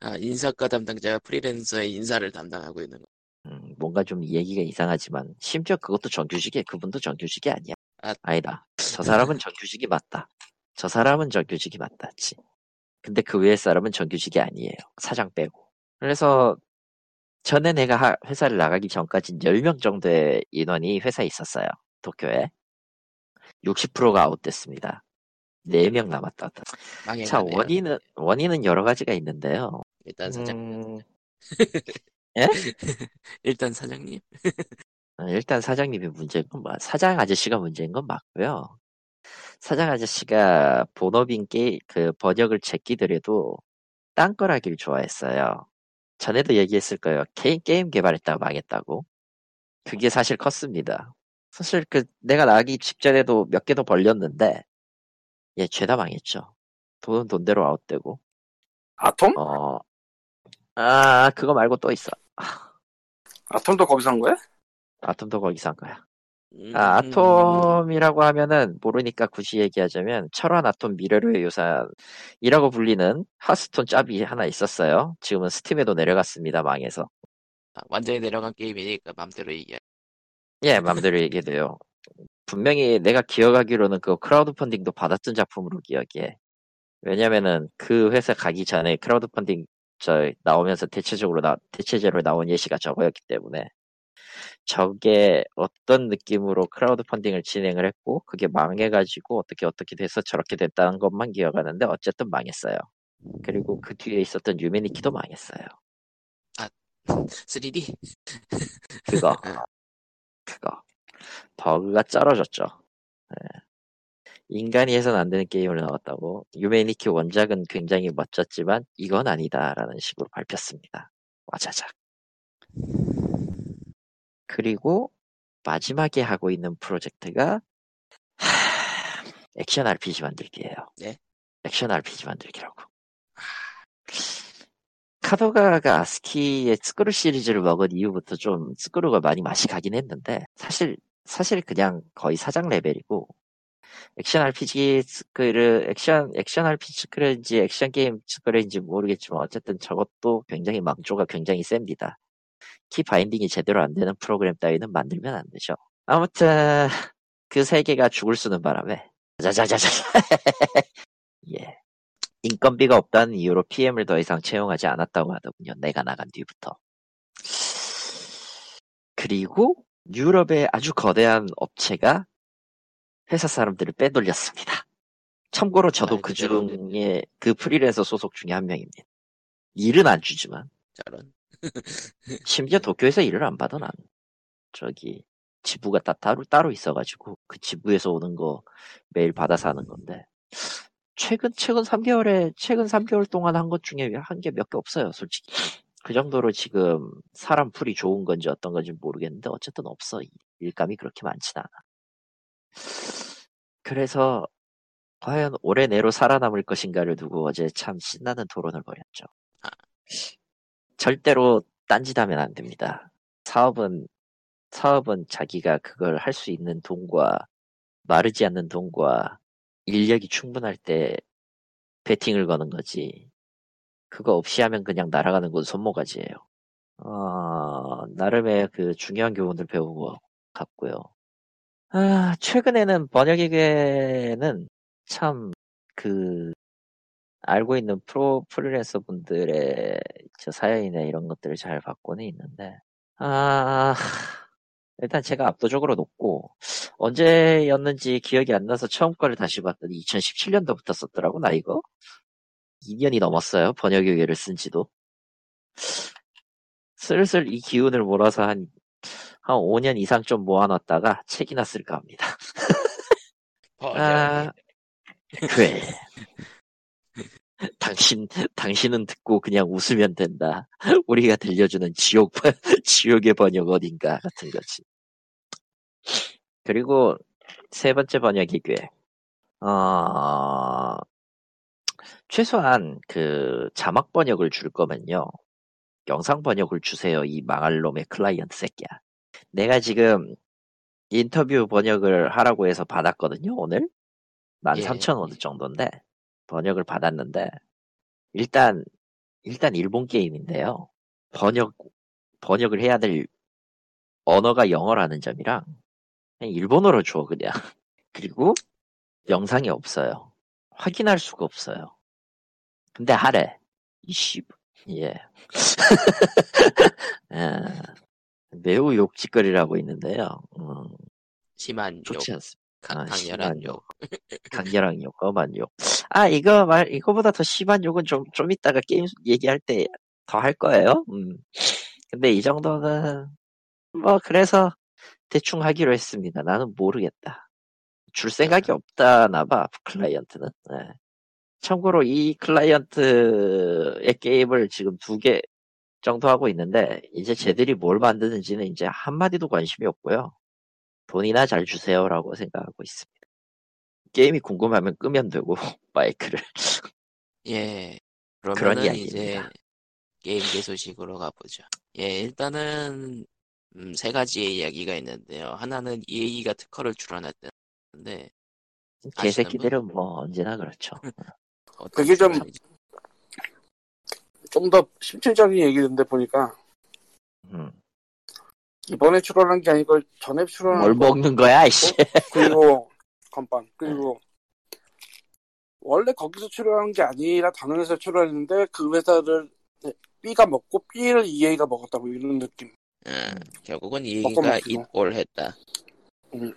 아, 인사과 담당자가 프리랜서의 인사를 담당하고 있는 거. 음, 뭔가 좀 얘기가 이상하지만 심지어 그것도 정규직이에요. 그분도 정규직이 아니야. 아, 아니다. 저 사람은 정규직이 맞다. 저 사람은 정규직이 맞다지. 근데 그 외의 사람은 정규직이 아니에요. 사장 빼고. 그래서 전에 내가 회사를 나가기 전까지는 열 명 정도의 인원이 회사에 있었어요. 도쿄에. 육십 퍼센트가 아웃됐습니다. 네 명 남았다. 망해가네요. 자, 원인은, 원인은 여러 가지가 있는데요. 일단 사장님. 음... 예? 일단 사장님? 일단 사장님이 문제인 건, 사장 아저씨가 문제인 건 맞고요. 사장 아저씨가 본업인 게 그 번역을 제끼더라도 땅거라기를 좋아했어요. 전에도 얘기했을 거예요. 게임, 게임 개발했다가 망했다고. 그게 사실 컸습니다. 사실 그 내가 나가기 직전에도 몇 개 더 벌렸는데 예, 죄다 망했죠. 돈은 돈대로 아웃되고. 아톰? 어, 아 그거 말고 또 있어. 아톰도 거기서 한 거야? 아톰도 거기서 한 거야. 아, 아톰이라고 하면은 모르니까 굳이 얘기하자면 철환 아톰 미래로의 유산이라고 불리는 하스톤 짭이 하나 있었어요. 지금은 스팀에도 내려갔습니다. 망해서. 아, 완전히 내려간 게임이니까 맘대로 얘기해. 예, 맘대로 얘기해도요. 분명히 내가 기억하기로는 그 크라우드 펀딩도 받았던 작품으로 기억해. 왜냐면은 그 회사 가기 전에 크라우드 펀딩 저 나오면서 대체적으로 나 대체제로 나온 예시가 저거였기 때문에. 저게 어떤 느낌으로 크라우드 펀딩을 진행을 했고 그게 망해가지고 어떻게 어떻게 돼서 저렇게 됐다는 것만 기억하는데 어쨌든 망했어요. 그리고 그 뒤에 있었던 유메니키도 망했어요. 아, 쓰리디? 그거 그거 버그가 쩔어졌죠. 네. 인간이 해서는 안 되는 게임을 나왔다고. 유메니키 원작은 굉장히 멋졌지만 이건 아니다라는 식으로 밝혔습니다. 와자작. 그리고 마지막에 하고 있는 프로젝트가 하... 액션 알피지 만들기예요. 네? 액션 알피지 만들기라고. 하... 카도가가 아스키의 스크루 시리즈를 먹은 이후부터 좀 스크루가 많이 맛이 가긴 했는데 사실 사실 그냥 거의 사장 레벨이고 액션 알피지 스크를 액션 액션 알피지 스크래지 액션 게임 스크래지 모르겠지만 어쨌든 저것도 굉장히 망조가 굉장히 셉니다. 키 바인딩이 제대로 안 되는 프로그램 따위는 만들면 안 되죠. 아무튼 그 세 개가 죽을 쓰는 바람에 자자자자 예 인건비가 없다는 이유로 피엠을 더 이상 채용하지 않았다고 하더군요. 내가 나간 뒤부터. 그리고 유럽의 아주 거대한 업체가 회사 사람들을 빼돌렸습니다. 참고로 저도 그 중에 그 프리랜서 소속 중에 한 명입니다. 일은 안 주지만. 저런. 심지어 도쿄에서 일을 안 받아 난. 저기 지부가 다 따로 따로 있어가지고 그 지부에서 오는 거 매일 받아서 하는 건데 최근 최근 삼 개월에 최근 삼 개월 동안 한 것 중에 한 게 몇 개 없어요. 솔직히 그 정도로 지금 사람 풀이 좋은 건지 어떤 건지 모르겠는데 어쨌든 없어. 일감이 그렇게 많진 않아. 그래서 과연 올해 내로 살아남을 것인가를 두고 어제 참 신나는 토론을 벌였죠. 절대로 딴짓하면 안 됩니다. 사업은 사업은 자기가 그걸 할 수 있는 돈과 마르지 않는 돈과 인력이 충분할 때 배팅을 거는 거지. 그거 없이 하면 그냥 날아가는 건 손모가지예요. 어, 나름의 그 중요한 교훈을 배우고 갔고요. 아, 최근에는 번역에게는 참 그 알고 있는 프로, 프리랜서 분들의 저 사연이나 이런 것들을 잘 받고는 있는데, 아, 일단 제가 압도적으로 높고, 언제였는지 기억이 안 나서 처음 거를 다시 봤더니 이천십칠 년도부터 썼더라고, 나 이거? 이 년이 넘었어요. 번역 의회를 쓴 지도. 슬슬 이 기운을 몰아서 한, 한 오 년 이상 좀 모아놨다가 책이나 쓸까 합니다. 아, 그래. 당신, 당신은 듣고 그냥 웃으면 된다. 우리가 들려주는 지옥, 지옥의 번역 어딘가 같은 거지. 그리고 세 번째 번역이 꽤, 어, 최소한 그 자막 번역을 줄 거면요. 영상 번역을 주세요. 이 망할 놈의 클라이언트 새끼야. 내가 지금 인터뷰 번역을 하라고 해서 받았거든요, 오늘. 만 삼천 원 정도인데. 번역을 받았는데, 일단, 일단 일본 게임인데요. 번역, 번역을 해야 될 언어가 영어라는 점이랑, 그냥 일본어로 줘, 그냥. 그리고, 영상이 없어요. 확인할 수가 없어요. 근데 하래. 이씨, 예. 예. 매우 욕짓거리라고 있는데요. 음, 심한 좋지 욕. 않습니다. 강, 강렬한 욕. 강렬한 욕, 엄한 욕. 아, 이거 말, 이거보다 더 심한 욕은 좀, 좀 이따가 게임 얘기할 때 더 할 거예요. 음. 근데 이 정도는, 뭐, 그래서 대충 하기로 했습니다. 나는 모르겠다. 줄 생각이 없다나봐, 클라이언트는. 네. 참고로 이 클라이언트의 게임을 지금 두 개 정도 하고 있는데, 이제 쟤들이 뭘 만드는지는 이제 한마디도 관심이 없고요. 돈이나 잘 주세요라고 생각하고 있습니다. 게임이 궁금하면 끄면 되고 마이크를. 예. 그러면 이제 게임계 소식으로 가보죠. 예, 일단은 음, 세 가지의 이야기가 있는데요. 하나는 이에이가 특허를 출원했는데 개새끼들은 뭐 언제나 그렇죠. 그게 좀 좀 더 실질적인 얘기인데 보니까. 음. 이번에 출원한 게 아니고 전에 출원한 뭘 먹는 거야, 이씨. 그리고 건반 그리고 원래 거기서 출원한 게 아니라 다른 회사에서 출원했는데 그 회사를 B가 먹고 B를 이에이가 먹었다고 이런 느낌. 응. 음, 결국은 이에이가 잇올 했다. 음.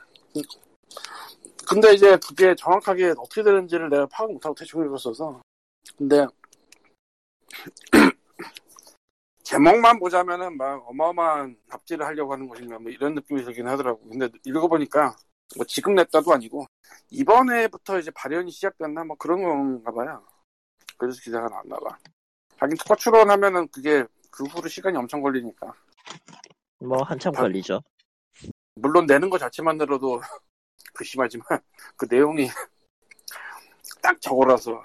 근데 이제 그게 정확하게 어떻게 되는지를 내가 파악 못하고 대충 읽었어서. 근데 제목만 보자면은 막 어마어마한 납치를 하려고 하는 것인가 뭐 이런 느낌이 들긴 하더라고. 근데 읽어보니까 뭐 지금 냈다도 아니고 이번에부터 이제 발현이 시작됐나 뭐 그런 건가 봐요. 그래서 기사가 나왔나 봐. 하긴 특허 출원하면은 그게 그 후로 시간이 엄청 걸리니까. 뭐 한참 다, 걸리죠. 물론 내는 거 자체만으로도 극심하지만 그 내용이 딱 저거라서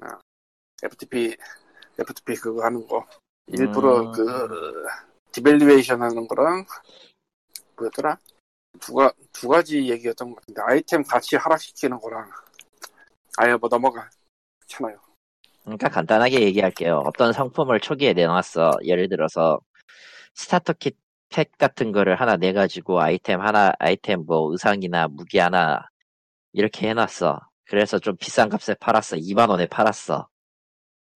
아, 에프티피 에프티피 그거 하는 거. 일부러 음... 그 디밸리웨이션 하는 거랑 뭐였더라? 두가 두 가지 얘기였던 것 같은데 아이템 같이 하락시키는 거랑 아예 뭐 넘어가 괜찮아요. 그러니까 간단하게 얘기할게요. 어떤 상품을 초기에 내놨어. 예를 들어서 스타터 킷팩 같은 거를 하나 내가지고 아이템 하나 아이템 뭐 의상이나 무기 하나 이렇게 해놨어. 그래서 좀 비싼 값에 팔았어. 이만 원에 팔았어.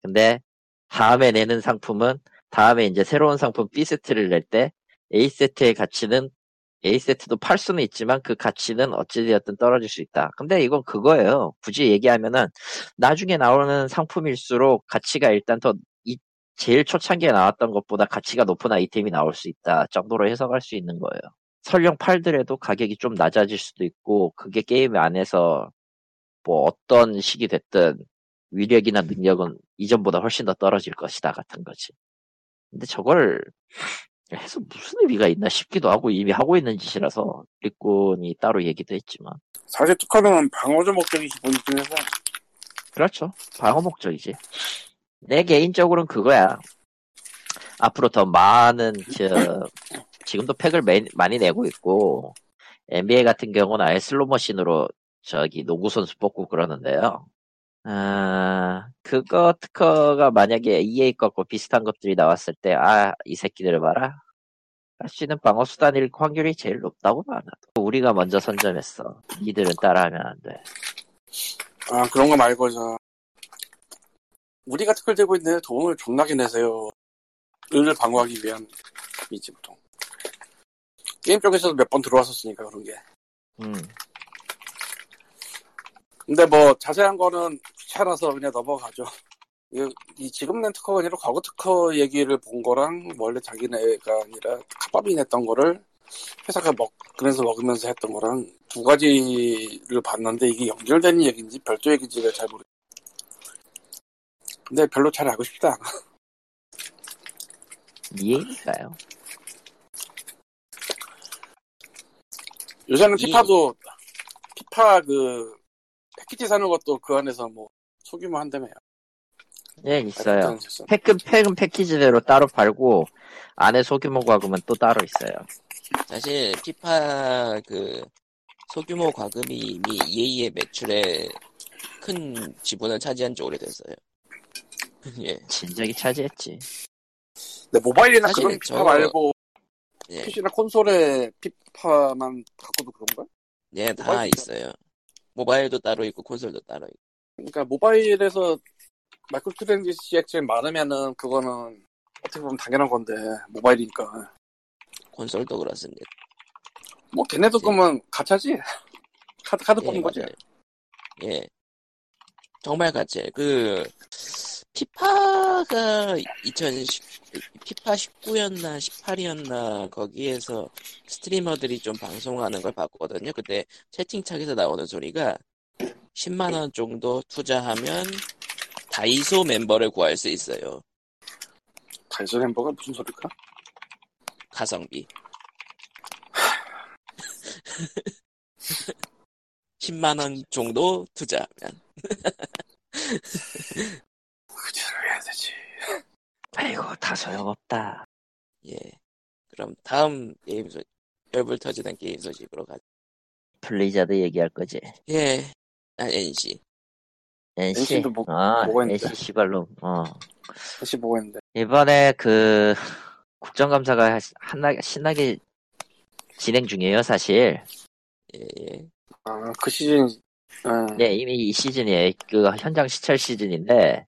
근데 다음에 내는 상품은 다음에 이제 새로운 상품 B세트를 낼 때 A세트의 가치는 A세트도 팔 수는 있지만 그 가치는 어찌되었든 떨어질 수 있다. 근데 이건 그거예요. 굳이 얘기하면은 나중에 나오는 상품일수록 가치가 일단 더 이, 제일 초창기에 나왔던 것보다 가치가 높은 아이템이 나올 수 있다 정도로 해석할 수 있는 거예요. 설령 팔더라도 가격이 좀 낮아질 수도 있고 그게 게임 안에서 뭐 어떤 식이 됐든 위력이나 능력은 이전보다 훨씬 더 떨어질 것이다 같은 거지. 근데 저걸 해서 무슨 의미가 있나 싶기도 하고 이미 하고 있는 짓이라서 리꾼이 따로 얘기도 했지만 사실 특허는 방어적 목적이 기본이긴 해서 그렇죠. 방어 목적이지. 내 개인적으로는 그거야. 앞으로 더 많은 저, 지금도 팩을 매, 많이 내고 있고 엔비에이 같은 경우는 아예 슬롯 머신으로 저기 농구 선수 뽑고 그러는데요. 아, 그거 특허가 만약에 이에이 거고 비슷한 것들이 나왔을 때, 아, 이 새끼들 봐라. 할 수 있는 방어 수단일 확률이 제일 높다고 봐. 우리가 먼저 선점했어. 이들은 따라하면 안 돼. 아, 그런 거 말고, 저. 우리가 특허를 들고 있는데 돈을 존나게 내세요. 을 방어하기 위한 이지 보통. 게임 쪽에서도 몇 번 들어왔었으니까, 그런 게. 음. 근데 뭐 자세한 거는 귀찮아서 그냥 넘어가죠. 이, 이 지금 낸 특허가 아니라 과거 특허 얘기를 본 거랑 원래 자기네가 아니라 카바빈 했던 거를 회사가 먹, 그래서 먹으면서 했던 거랑 두 가지를 봤는데 이게 연결되는 얘기인지 별도 얘기인지 내가 잘 모르겠어요. 근데 별로 잘 알고 싶다. 이 얘기인가요? 요새는 이... 피파도 피파 그 패키지 사는 것도 그 안에서 뭐 소규모 한다며요. 예, 있어요. 팩은 팩은 패키지대로 따로 팔고 안에 소규모 과금은 또 따로 있어요. 사실 피파 그 소규모 과금이 이미 이에이의 매출에 큰 지분을 차지한 지 오래됐어요. 예, 진작에 차지했지. 근데 모바일이나 그런 피파 저... 말고 예. 피시나 콘솔에 피파만 갖고도 그런가? 예, 다 모바일도 있어요. 모바일도 따로 있고 콘솔도 따로 있고. 그러니까 모바일에서 마이크로트랜잭션 많으면은 그거는 어떻게 보면 당연한 건데 모바일이니까. 콘솔도 그렇습니다. 뭐 걔네도 그러면 가차지. 카드 카드 뽑는 예, 거지. 예. 정말 가치. 그 피파가 이천십 피파 십구였나 십팔이었나 거기에서 스트리머들이 좀 방송하는 걸 봤거든요. 그때 채팅창에서 나오는 소리가 십만 원 정도 투자하면 다이소 멤버를 구할 수 있어요. 다이소 멤버가 무슨 소리일까? 가성비. 십만 원 정도 투자하면. 그 짓을 해야 되지. 아이고, 다 소용없다. 예. 그럼 다음 게임 소식, 열불 터지는 게임 소식으로 가죠. 블리자드 얘기할 거지? 예. 아, 엔씨. 엔씨? 엔씨도 뭐, 아, 뭐가 있는데? 엔씨 시발로, 어. 엔씨 뭐가 있는데? 이번에 그, 국정감사가 하나, 신나게 진행 중이에요, 사실. 예, 예. 아, 그 시즌, 아. 네, 이미 이 시즌이에요. 그, 현장 시찰 시즌인데,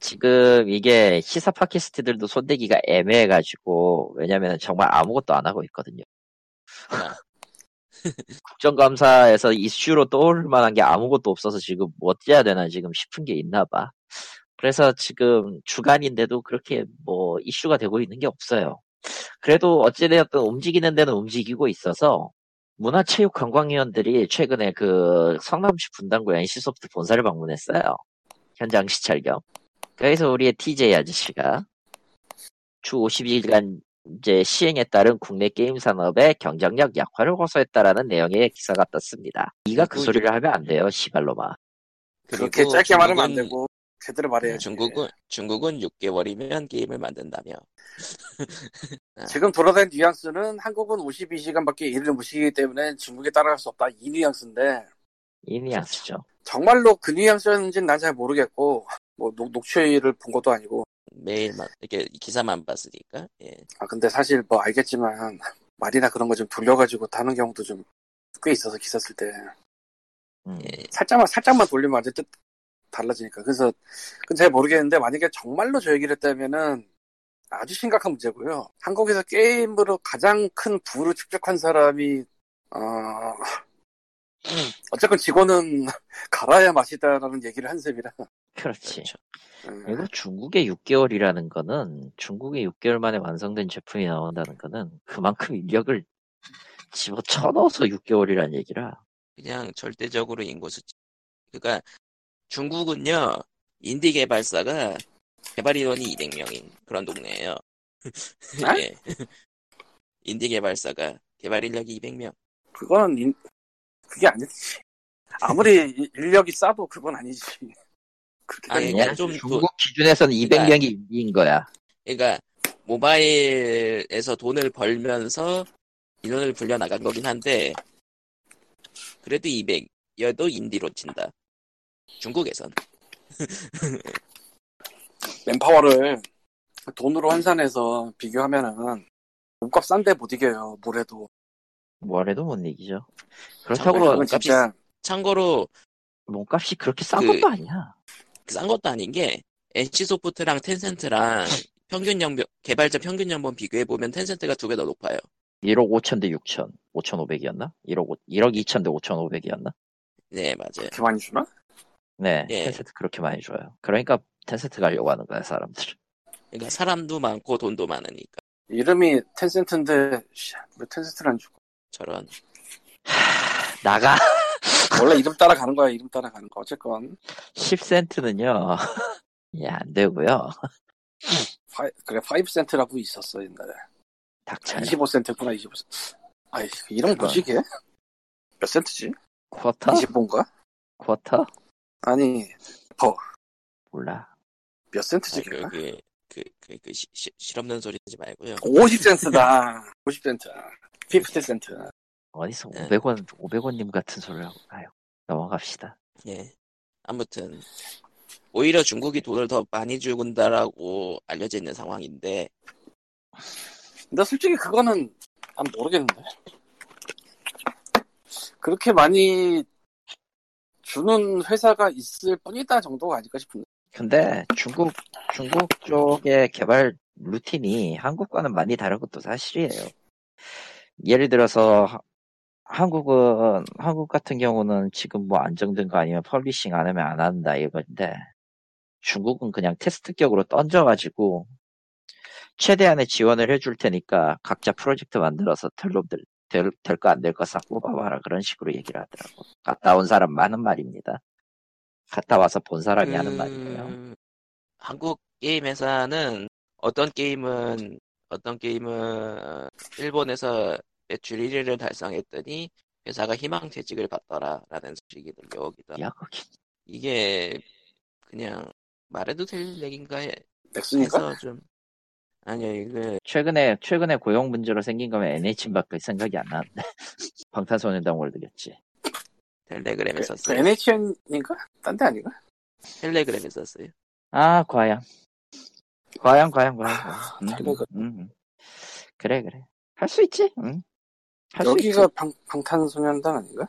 지금 이게 시사 팟캐스트들도 손대기가 애매해가지고, 왜냐면 정말 아무것도 안 하고 있거든요. 아. 국정감사에서 이슈로 떠올 만한 게 아무것도 없어서 지금 뭐 어찌해야 되나 지금 싶은 게 있나 봐. 그래서 지금 주간인데도 그렇게 뭐 이슈가 되고 있는 게 없어요. 그래도 어찌되었든 움직이는 데는 움직이고 있어서 문화체육관광위원들이 최근에 그 성남시 분당구 엔씨소프트 본사를 방문했어요. 현장 시찰 겸. 그래서 우리의 티제이 아저씨가 주 오십이 일간 이제 시행에 따른 국내 게임 산업의 경쟁력 약화를 호소했다라는 내용의 기사가 떴습니다. 네가 그 소리를 하면 안 돼요, 시발로마. 그렇게 짧게 중국은, 말하면 안 되고 제대로 말해야지. 중국은 중국은 육 개월이면 게임을 만든다며. 지금 돌아다니는 뉘앙스는 한국은 오십이 시간밖에 일을 못 시키기 때문에 중국에 따라갈 수 없다. 이 뉘앙스인데. 이 뉘앙스죠. 정말로 그 뉘앙스였는지는 난 잘 모르겠고 뭐 녹, 녹취를 본 것도 아니고. 매일만 이렇게 기사만 봤으니까. 예. 아 근데 사실 뭐 알겠지만 말이나 그런 거 좀 돌려가지고 다는 경우도 좀 꽤 있어서 기사 쓸 때. 예. 살짝만 살짝만 돌리면 완전 뜻 달라지니까. 그래서 그건 잘 모르겠는데 만약에 정말로 저 얘기를 했다면은 아주 심각한 문제고요. 한국에서 게임으로 가장 큰 부를 축적한 사람이 어 어쨌건 직원은 갈아야 맛이다라는 얘기를 한 셈이라. 그렇지. 그렇죠. 음. 그리고 중국의 육 개월이라는 거는 중국의 육 개월 만에 완성된 제품이 나온다는 거는 그만큼 인력을 집어 쳐넣어서 육 개월이라는 얘기라. 그냥 절대적으로 인구수치. 그러니까 중국은요 인디 개발사가 개발 인원이 이백 명인 그런 동네예요. 아? 예. 인디 개발사가 개발 인력이 이백 명. 그건 인... 그게 아니지. 아무리 인력이 싸도 그건 아니지. 아니, 그냥 좀 중국 도, 기준에서는 그러니까, 이백 명이 인디인 거야. 그러니까 모바일에서 돈을 벌면서 인원을 불려 나간 거긴 한데 그래도 이백여도 인디로 친다. 중국에선. 맨파워를 돈으로 환산해서 비교하면은 몸값 싼데 못 이겨요. 뭐래도. 뭐래도 못 이기죠. 그렇다고 몸값이 참고로 몸값이 그렇게 싼 그, 것도 아니야. 싼 것도 아닌 게 엔씨소프트랑 텐센트랑 평균 연봉 개발자 평균 연봉 비교해 보면 텐센트가 두 배 더 높아요. 일억 오천 대 육천, 오천오백이었나? 일억 이천 대 오천오백이었나? 네 맞아요. 그렇게 많이 주나? 네, 예. 텐센트 그렇게 많이 줘요. 그러니까 텐센트 가려고 하는 거야, 사람들. 그러니까 사람도 많고 돈도 많으니까. 이름이 텐센트인데 왜 텐센트를 안 주고? 저런. 하, 나가. 원래 이름 따라 가는 거야, 이름 따라 가는 거. 어쨌건. 십 센트는요. 예, 안 되고요. 파, 그래, 오 센트라고 있었어, 옛날에. 닥쳐. 이십오 센트구나, 이십오 센트. 아이, 이름 뭐지, 이게? 몇 센트지? 쿼터? 이십오인가? 쿼터? 아니, 퍼. 몰라. 몇 센트지, 걔가? 그, 그, 그, 그, 시, 시, 실없는 소리 하지 말고요. 오십 센트다. 오십 센트. 오십 센트. 어디서 네. 오백 원, 오백 원님 같은 소리를 하고 가요. 넘어갑시다. 예. 아무튼, 오히려 중국이 돈을 더 많이 주군다라고 알려져 있는 상황인데. 근데 솔직히 그거는 난 모르겠는데. 그렇게 많이 주는 회사가 있을 뿐이다 정도가 아닐까 싶은데. 근데 중국, 중국 쪽의 개발 루틴이 한국과는 많이 다른 것도 사실이에요. 예를 들어서, 한국은, 한국 같은 경우는 지금 뭐 안정된 거 아니면 퍼블리싱 안 하면 안 한다 이건데, 중국은 그냥 테스트격으로 던져가지고, 최대한의 지원을 해줄 테니까 각자 프로젝트 만들어서 델롭들, 될, 될 거 안 될 거 싹 뽑아봐라. 그런 식으로 얘기를 하더라고. 갔다 온 사람 많은 말입니다. 갔다 와서 본 사람이 음... 하는 말이에요. 한국 게임 회사는 어떤 게임은, 어떤 게임은 일본에서 매출 일 위를 달성했더니 회사가 희망퇴직을 받더라라는 소식이 들려오기도 하고. 이게 그냥 말해도 될 얘기인가 해서 좀. 아니요, 이거. 최근에, 최근에 고용 문제로 생긴 거면 엔에이치엔밖에 생각이 안 나는데. 방탄소년단 월드겠지. 텔레그램에 썼어요. 그, 그 엔에이치엔인가? 딴 데 아닌가? 텔레그램에 썼어요. 아, 과연. 과연, 과연, 과연. 아, 음, 텔레그램. 음, 음. 그래, 그래. 할 수 있지? 응. 할 여기가 수 있지. 방, 방탄소년단 아닌가?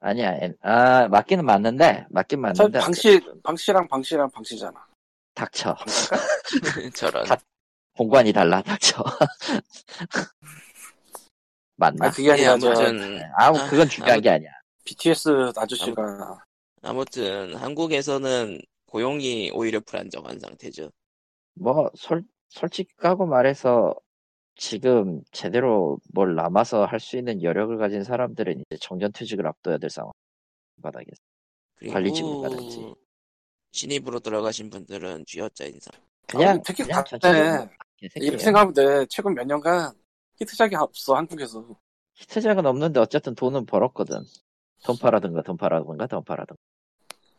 아니야, 엔, 아, 맞기는 맞는데, 맞긴 맞는데. 방시, 방시랑 방시랑 방시잖아. 닥쳐. 저런. 다, 공관이 달라, 닥쳐. 맞나? 아, 그게 아니라, 아무튼. 아, 그건 중요한 게 아니야. 비티에스 아저씨가. 아무튼, 한국에서는 고용이 오히려 불안정한 상태죠. 뭐, 솔, 솔직하고 말해서, 지금 제대로 뭘 남아서 할 수 있는 여력을 가진 사람들은 이제 정년퇴직을 앞둬야 될 상황. 바닥에서. 관리직을 가든지. 신입으로 들어가신 분들은 쥐어짜 인사. 그냥, 특히 갔대. 이렇게 생각하면 돼. 최근 몇 년간 히트작이 없어, 한국에서. 히트작은 없는데 어쨌든 돈은 벌었거든. 돈 팔아든가, 돈 팔아든가, 돈 팔아든가.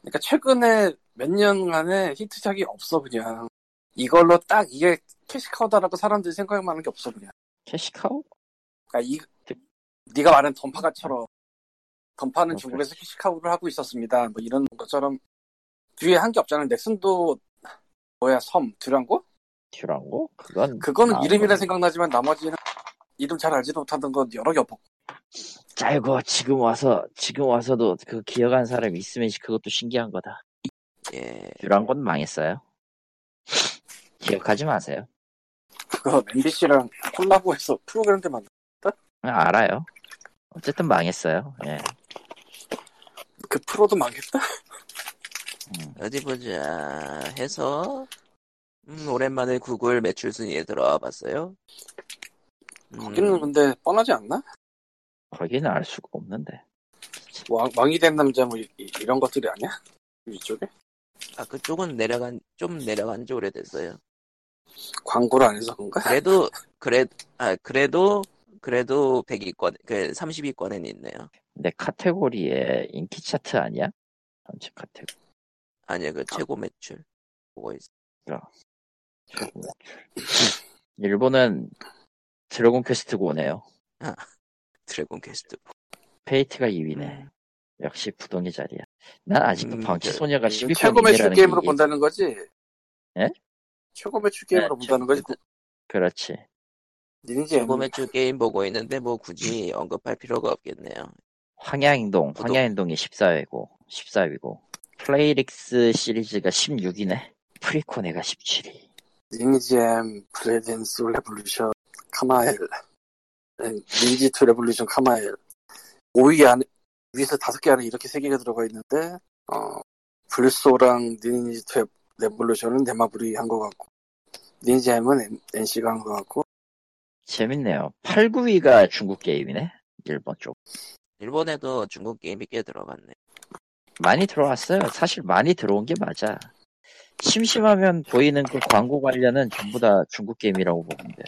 그러니까 최근에 몇 년간에 히트작이 없어, 그냥. 이걸로 딱 이게 캐시카우다라고 사람들이 생각하는 게 없어, 그냥. 캐시카우? 그러니까 이, 네가 말한 던파가처럼 던파는 어, 중국에서 그래. 캐시카우를 하고 있었습니다. 뭐 이런 것처럼 뒤에 한 게 없잖아요. 넥슨도 뭐야, 섬, 듀랑고? 듀랑고? 그건 그거는 아, 이름이라 생각나지만 나머지는 이름 잘 알지도 못하던 건 여러 개 없었고. 아이고, 지금 와서 지금 와서도 그 기억한 사람이 있으면 그것도 신기한 거다. 예. 듀랑고는 망했어요. 기억하지 마세요. 그거 엠비씨랑 콜라보해서 프로그램들 만들었다? 아, 알아요. 어쨌든 망했어요. 예. 그 프로도 망했다? 음. 어디 보자 해서 음, 오랜만에 구글 매출 순위에 들어와 봤어요. 음. 거기는 근데 뻔하지 않나? 거기는 알 수가 없는데. 왕, 왕이 된 남자 뭐 이, 이런 것들이 아니야? 이쪽에? 아, 그쪽은 내려간 좀 내려간 지 오래됐어요. 광고를 안 해서 그런가? 그래도 그래 아 그래도 그래도 백 위권 그 삼십 위권에는 있네요. 근데 카테고리에 인기 차트 아니야? 전체 카테고리. 아니야, 그 최고 매출 보고 있어. 야, 최고 매출. 일본은 드래곤 퀘스트 구네요. 아, 드래곤 퀘스트. 페이트가 이 위네. 음. 역시 부동의 자리야. 난 아직도 음, 방치소녀가 십이 위권이라는 최고 매출 게임으로 게... 본다는 거지? 예? 최고 매출 게임으로 네, 본다는 최... 거지? 그렇지. 최고 매출 게임 보고 있는데 뭐 굳이 언급할 필요가 없겠네요. 황야행동, 부동... 황야행동이 십사 위고, 십사 위고. 플레이릭스 시리즈가 십육 위네. 프리코네가 십칠 위. 리니지 M, 블레이드앤스 레볼루션, 카마엘. 리니지 투 레볼루션, 카마엘. 오 위 안에 위에서 다섯 개 안에 이렇게 세 개가 들어가 있는데, 어, 블리소랑 리니지 투 레볼루션은 데마블이 한 것 같고 니즈하임은 엔씨가 한 것 같고. 재밌네요. 팔, 구 위가 중국 게임이네. 일본 쪽. 일본에도 중국 게임이 꽤 들어갔네. 많이 들어왔어요. 사실 많이 들어온 게 맞아. 심심하면 보이는 그 광고 관련은 전부 다 중국 게임이라고 보는데.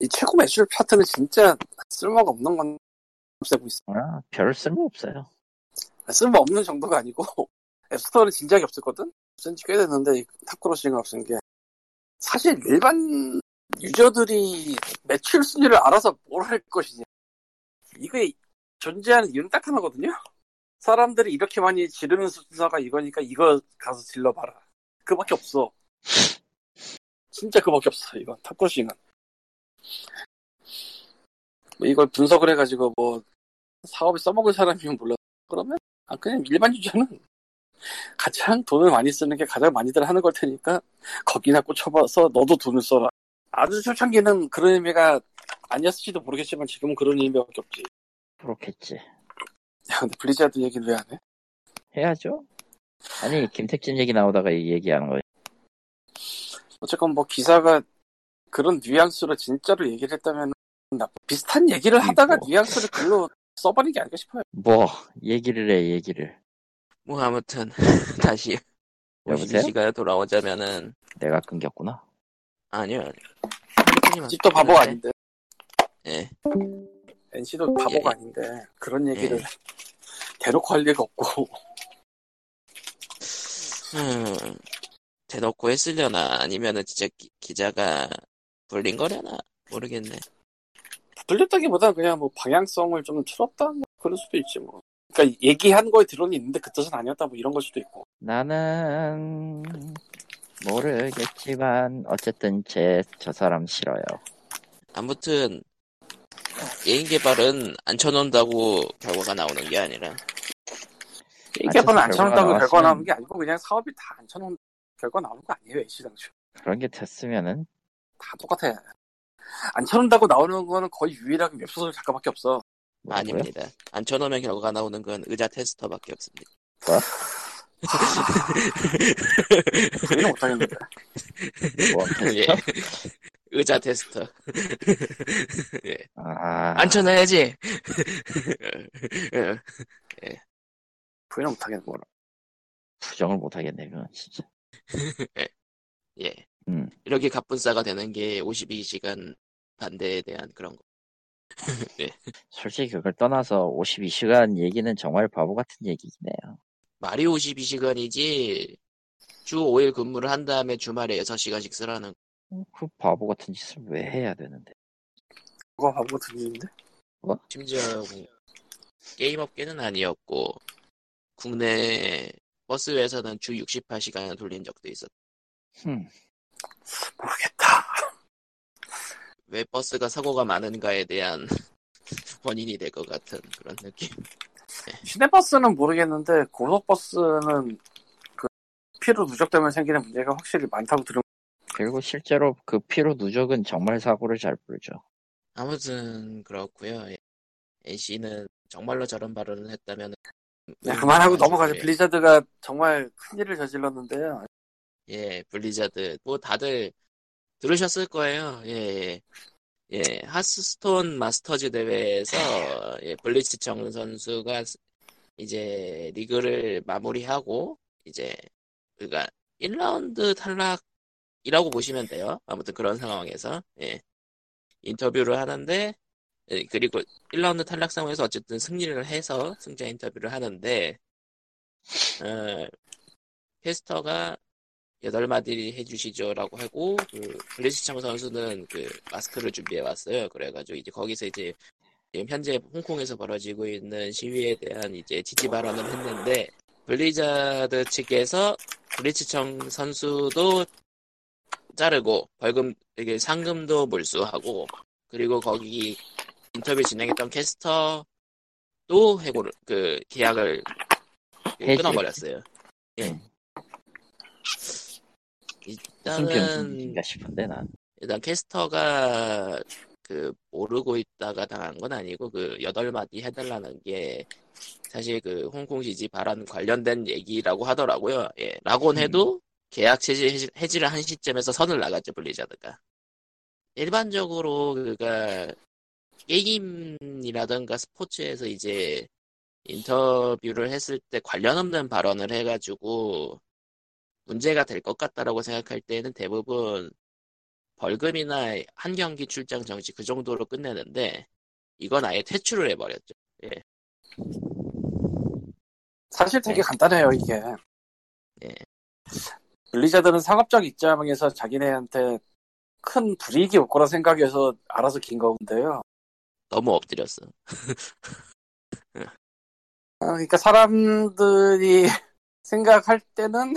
이 최고 매출 파트는 진짜 쓸모가 없는 건 없애고 있어. 아, 별 쓸모 없어요. 쓸모 없는 정도가 아니고 앱스토어는 진작에 없었거든. 없은지 꽤 됐는데 탑크로싱은 없은 게 사실 일반 유저들이 매출 순위를 알아서 뭘 할 것이냐. 이게 존재하는 이유는 딱 하나거든요. 사람들이 이렇게 많이 지르는 순서가 이거니까 이거 가서 질러봐라. 그밖에 없어. 진짜 그밖에 없어. 이건 탑크로싱은. 뭐 이걸 분석을 해가지고 뭐 사업에 써먹을 사람이면 몰라. 그러면 아 그냥 일반 유저는 가장 돈을 많이 쓰는 게 가장 많이들 하는 걸 테니까 거기나 꽂혀봐서 너도 돈을 써라. 아주 초창기는 그런 의미가 아니었을지도 모르겠지만 지금은 그런 의미밖에 없지. 그렇겠지. 야, 근데 블리자드 얘기는 왜 안 해? 해야죠. 아니 김택진 얘기 나오다가 이 얘기하는 거예요. 어쨌건 뭐 기사가 그런 뉘앙스로 진짜로 얘기를 했다면 나빠. 비슷한 얘기를 하다가 뭐. 뉘앙스를 글로 써버린 게 아닐까 싶어요. 뭐 얘기를 해 얘기를. 뭐 아무튼 다시 여보세요? 시간에 돌아오자면은 내가 끊겼구나. 아니요 아니요. 집도 바보가 아닌데. 예. 엔씨도 바보가 예. 아닌데 그런 얘기를 예. 대놓고 할 리가 없고. 음 대놓고 했으려나 아니면은 진짜 기, 기자가 불린 거려나 모르겠네. 불렸다기보다 그냥 뭐 방향성을 좀 틀었다 뭐 그럴 수도 있지 뭐. 그러니까 얘기한 거에 드론이 있는데 그 뜻은 아니었다 뭐 이런 걸 수도 있고. 나는 모르겠지만 어쨌든 제 저 사람 싫어요. 아무튼 게임 개발은 안 쳐놓는다고 결과가 나오는 게 아니라 게임 개발은 안 쳐놓는다고 나왔으면... 결과가 나오는 게 아니고 그냥 사업이 다 안 쳐놓는 결과 나오는 거 아니에요. 애시당초 그런 게 됐으면은 다 똑같아. 안 쳐놓는다고 나오는 거는 거의 유일하게 웹소설 작가밖에 없어. 뭐라고요? 아닙니다. 안 쳐놓으면 결과가 나오는 건 의자 테스터밖에 없습니다. 뭐? 그건 못하겠는데. 뭐? 예. 의자 테스터. 예. 아... 안 쳐놔야지. 예. 부인을 못하겠네. 뭐라. 부정을 못하겠네. 그건 진짜. 예. 음. 이렇게 갑분싸가 되는 게 오십이 시간 반대에 대한 그런 거. 네. 솔직히 그걸 떠나서 오십이 시간 얘기는 정말 바보 같은 얘기네요. 말이 오십이 시간이지 주 오 일 근무를 한 다음에 주말에 여섯 시간씩 쓰라는 그 바보 같은 짓을 왜 해야 되는데. 그거 바보 같은 짓인데? 뭐? 심지어 게임업계는 아니었고 국내 버스 회사는 주 육십팔 시간을 돌린 적도 있었다. 흠. 모르겠다. 왜 버스가 사고가 많은가에 대한 원인이 될 것 같은 그런 느낌. 시내버스는 모르겠는데 고속버스는 그 피로 누적 때문에 생기는 문제가 확실히 많다고 들은. 그리고 실제로 그 피로 누적은 정말 사고를 잘 부르죠. 아무튼 그렇고요. 엔씨는 정말로 저런 발언을 했다면 야, 그만하고 넘어가죠. 블리자드가 정말 큰일을 저질렀는데요. 예, 블리자드 뭐 다들 들으셨을 거예요. 예, 예, 예. 하스스톤 마스터즈 대회에서 예, 블리츠청 선수가 이제 리그를 마무리하고 이제 그러니까 일 라운드 탈락이라고 보시면 돼요. 아무튼 그런 상황에서 예, 인터뷰를 하는데 예, 그리고 일 라운드 탈락 상황에서 어쨌든 승리를 해서 승자 인터뷰를 하는데 어, 캐스터가 여덟 마디 해주시죠라고 하고 그 블리츠창 선수는 그 마스크를 준비해 왔어요. 그래가지고 이제 거기서 이제 지금 현재 홍콩에서 벌어지고 있는 시위에 대한 이제 지지 발언을 했는데 블리자드 측에서 블리츠창 선수도 자르고 벌금 이게 상금도 몰수하고 그리고 거기 인터뷰 진행했던 캐스터도 해고를 그 계약을 끊어버렸어요. 예. 일단은 싶은데 난 일단 캐스터가 그 모르고 있다가 당한 건 아니고 그 여덟 마디 해달라는 게 사실 그 홍콩 지지 발언 관련된 얘기라고 하더라고요. 예, 라곤 해도 계약 해지, 해지를 한 시점에서 선을 나갔죠, 블리자드가. 일반적으로 그가 게임이라든가 스포츠에서 이제 인터뷰를 했을 때 관련 없는 발언을 해가지고 문제가 될 것 같다라고 생각할 때는 대부분 벌금이나 한 경기 출장 정지 그 정도로 끝내는데 이건 아예 퇴출을 해버렸죠. 예. 사실 되게 간단해요, 이게. 예. 블리자드는 상업적 입장에서 자기네한테 큰 불이익이 올 거라 생각해서 알아서 긴 건데요. 너무 엎드렸어. 아, 그러니까 사람들이 생각할 때는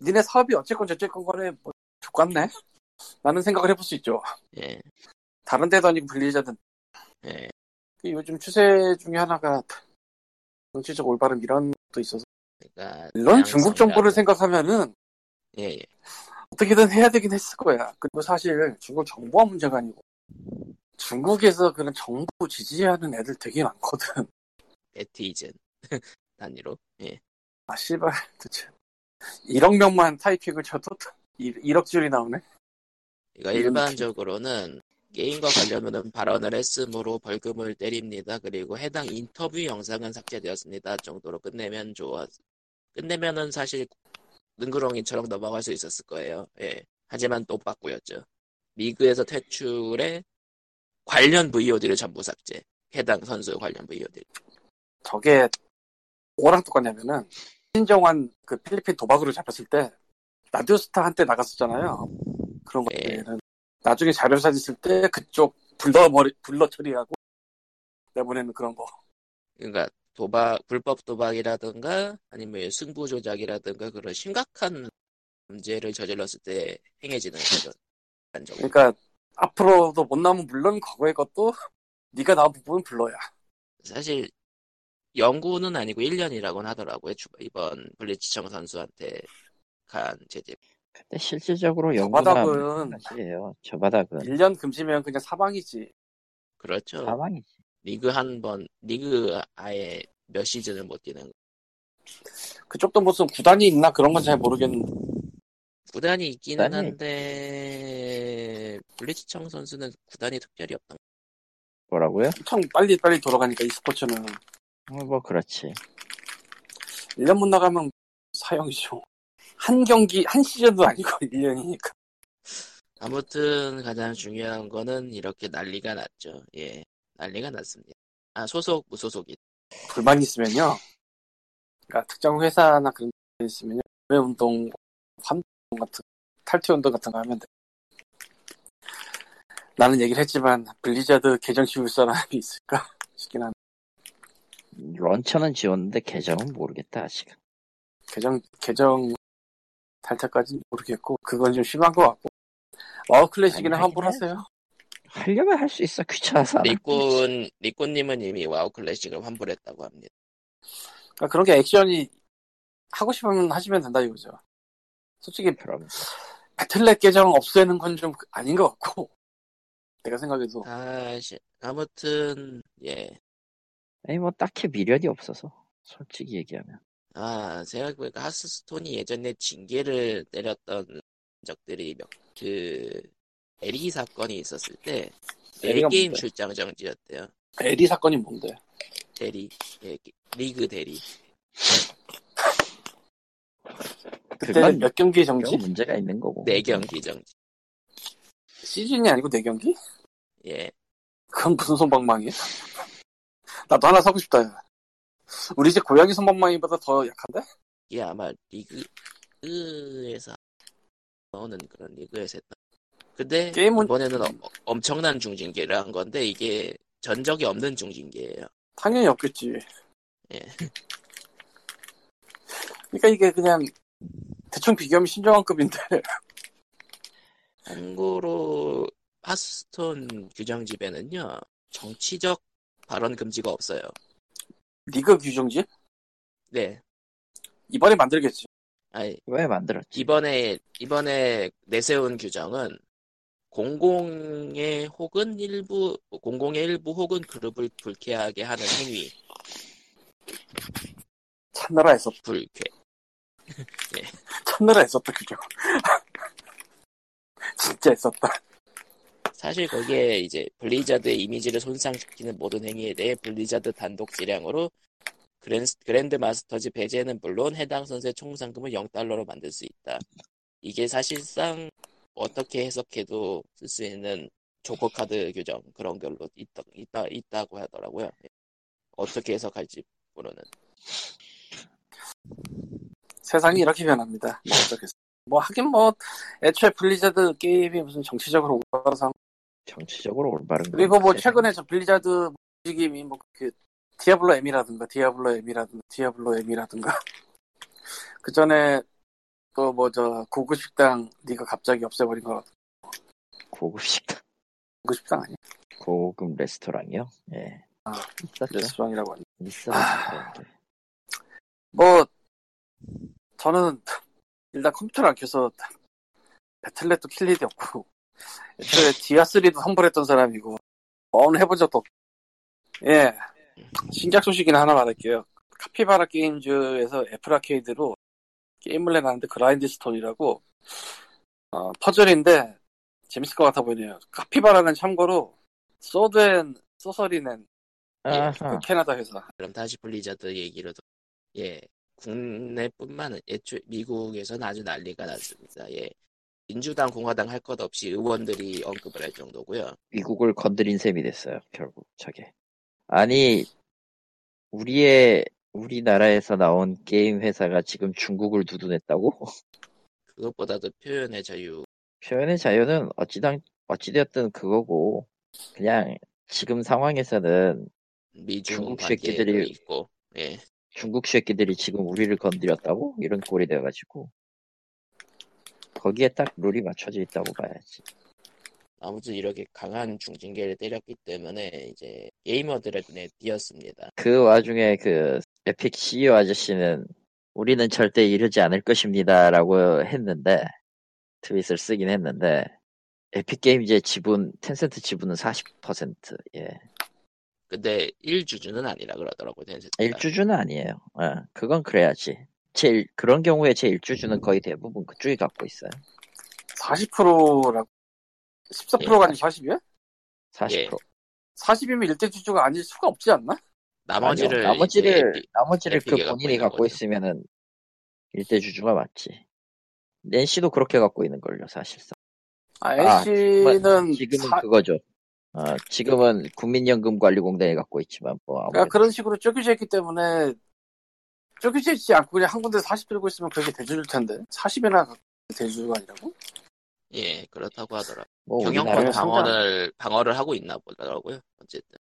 니네 사업이 어쨌건 저쨌건 간에 뭐 좋겠네? 라는 생각을 해볼 수 있죠. 예. 다른 데도 아니고 블리자드. 예. 요즘 추세 중에 하나가 정치적 올바른 이런 것도 있어서. 그러니까 물론 중국 정부를 생각하면은 예, 예. 어떻게든 해야 되긴 했을 거야. 그리고 사실 중국 정부가 문제가 아니고 중국에서 그런 정부 지지하는 애들 되게 많거든. 네티즌 단위로. 예. 아 씨발 도대체 일억 명만 타이핑을 쳐도 일억 줄이 나오네. 그러니까 일반적으로는 게임과 관련된 발언을 했으므로 벌금을 때립니다. 그리고 해당 인터뷰 영상은 삭제되었습니다. 정도로 끝내면 좋아. 끝내면은 사실 능그렁이처럼 넘어갈 수 있었을 거예요. 예. 하지만 또 바꾸였죠. 리그에서 퇴출에 관련 브이오디를 전부 삭제. 해당 선수 관련 브이오디. 저게 뭐랑 똑같냐면은 신정환 그 필리핀 도박으로 잡혔을 때 라디오스타 한때 나갔었잖아요. 그런 것들은. 예. 나중에 자료 찾았을 때 그쪽 불러 머리 불러 처리하고 내보내는 그런 거. 그러니까 도박 불법 도박이라든가 아니면 승부 조작이라든가 그런 심각한 문제를 저질렀을 때 행해지는 거죠. 그러니까 앞으로도 못 나오면 물론 과거의 것도 네가 나온 부분은 불러야. 사실 영구는 아니고 일 년이라고는 하더라고요. 이번 블리츠청 선수한테 간 제재. 근데 실질적으로 영구가 사실이에요. 저 바닥은 일 년 금지면 그냥 사망이지. 그렇죠. 사망이지. 리그 한 번, 리그 아예 몇 시즌을 못 뛰는 거. 그쪽도 무슨 구단이 있나 그런 건 잘 모르겠는데. 구단이 있기는 구단이... 한데 블리츠청 선수는 구단이 특별히 없던 거. 뭐라고요? 엄청 빨리 빨리 돌아가니까 이 스포츠는. 뭐 그렇지. 일 년 못 나가면 사형이죠. 한 경기, 한 시즌도 아니고 일 년이니까. 아무튼 가장 중요한 거는 이렇게 난리가 났죠. 예, 난리가 났습니다. 아, 소속, 무소속이. 불만 있으면요. 그러니까 특정 회사나 그런 게 있으면요. 외 운동, 환동 같은, 탈퇴 운동 같은 거 하면 돼. 나는 얘기를 했지만 블리자드 계정 지울 사람이 있을까 싶긴 한데. 런처는 지웠는데 계정은 모르겠다, 아직. 계정, 계정... 탈퇴까지는 모르겠고 그건 좀 심한 것 같고 와우 클래식이나 환불 하세요. 하려면 할 수 있어. 귀찮아서. 리꾼 리꾼님은 이미 와우 클래식을 환불했다고 합니다. 그러니까 그런 게 액션이 하고 싶으면 하시면 된다 이거죠. 솔직히 그럼 배틀넷 계정 없애는 건 좀 아닌 것 같고 내가 생각해도. 아, 시, 아무튼 예. 아니 뭐 딱히 미련이 없어서 솔직히 얘기하면. 아, 생각해보니까 하스스톤이 예전에 징계를 때렸던 적들이 몇, 그, 에리 사건이 있었을 때, 에리 게임 출장 정지였대요. 에리 사건이 뭔데? 대리, 예, 리그 대리. 그때는 몇 경기 정지? 문제가 있는 거고. 네 경기 정지. 시즌이 아니고 네 경기? 예. 그건 무슨 손방망이야? 나도 하나 사고 싶다. 우리 집 고양이 손방망이보다 더 약한데? 이게 아마 리그에서 나오는 그런 리그에서 했다. 근데 게임은... 이번에는 어, 엄청난 중징계를 한 건데 이게 전적이 없는 중징계예요. 당연히 없겠지. 예. 그러니까 이게 그냥 대충 비교하면 신정환급인데. 참고로 하스톤 규정 집에는요 정치적 발언 금지가 없어요. 리그 규정지? 네. 이번에 만들겠지. 아니, 왜 만들었지? 이번에, 이번에 내세운 규정은 공공의 혹은 일부, 공공의 일부 혹은 그룹을 불쾌하게 하는 행위. 찬나라에서 불쾌. 예. 찬나라 있었다 그게. 진짜 있었다. 사실 거기에 이제 블리자드의 이미지를 손상시키는 모든 행위에 대해 블리자드 단독 지량으로 그랜, 그랜드 마스터즈 배제는 물론 해당 선수의 총 상금을 영 달러로 만들 수 있다. 이게 사실상 어떻게 해석해도 쓸 수 있는 조커카드 규정 그런 걸로 있다, 있다, 있다고 하더라고요. 어떻게 해석할지 모르는. 세상이 이렇게 변합니다. 뭐 어떻겠어. 뭐 하긴 뭐 애초에 블리자드 게임이 무슨 정치적으로 올바른 상 정치적으로 올바른 그리고 뭐 사실. 최근에 저 블리자드 움직임이 뭐 그 디아블로 M이라든가 디아블로 M이라든가 디아블로 M이라든가 그 전에 또 뭐 저 고급 식당 네가 갑자기 없애버린 거라든가 고급 식당 고급 식당 아니야 고급 레스토랑이요? 예. 아, 레스토랑이라고 하니 있어. 아, 뭐 저는 일단 컴퓨터를 안 켜서 배틀넷도 킬 일이 없고 애초에 디아쓰리도 환불했던 사람이고 어느 해본 적도 없고 예 신작 소식이나 하나 말할게요. 카피바라 게임즈에서 애플 아케이드로 게임을 내놨는데 그라인드 스톤이라고 어, 퍼즐인데 재밌을 것 같아 보이네요. 카피바라는 참고로 소드앤 소서리넨 예, 캐나다 회사. 그럼 다시 블리자드 얘기로 예 국내뿐만 아니라 미국에서는 아주 난리가 났습니다. 예. 민주당, 공화당 할 것 없이 의원들이 언급을 할 정도고요. 미국을 건드린 셈이 됐어요. 결국 저게. 아니 우리의 우리나라에서 나온 게임 회사가 지금 중국을 두둔했다고? 그것보다도 표현의 자유. 표현의 자유는 어찌당 어찌되었든 그거고 그냥 지금 상황에서는 미중 중국 새끼들이 있고. 예. 중국 새끼들이 지금 우리를 건드렸다고? 이런 꼴이 돼가지고 거기에 딱 룰이 맞춰져 있다고 봐야지. 아무튼 이렇게 강한 중징계를 때렸기 때문에 이제 게이머들의 눈에 띄었습니다. 그 와중에 그 에픽 씨이오 아저씨는 우리는 절대 이러지 않을 것입니다 라고 했는데 트윗을 쓰긴 했는데 에픽게임즈의 지분, 텐센트 지분은 사십 퍼센트. 예. 근데 일 주주는 아니라 그러더라고요. 일 주주는 아니에요. 어, 그건 그래야지. 제 그런 경우에 제 일 주주는 거의 대부분 그쪽이 갖고 있어요. 사십 퍼센트라고? 십사 퍼센트가 아니고 예, 사십이야? 사십 퍼센트. 예. 사십이면 일 대 주주가 아닐 수가 없지 않나? 나머지를 아니요, 나머지를 에피, 나머지를 그 본인이 갖고, 갖고 있으면은 일 대 주주가 맞지. 엔씨도 그렇게 갖고 있는 걸요, 사실상. 아, 엔씨는 아, 지금은 사... 그거죠. 아, 지금은 국민연금관리공단이 갖고 있지만 뭐 그러니까 그런 식으로 쪼개져 있기 때문에 쪼개져 있지 않고 그냥 한 군데 사십 들고 있으면 그게 대주주일 텐데 사십이나 갖고 대주주가 아니라고? 예, 그렇다고 하더라고요. 뭐 경영권 방어를 방어를 하고 있나 보더라고요. 어쨌든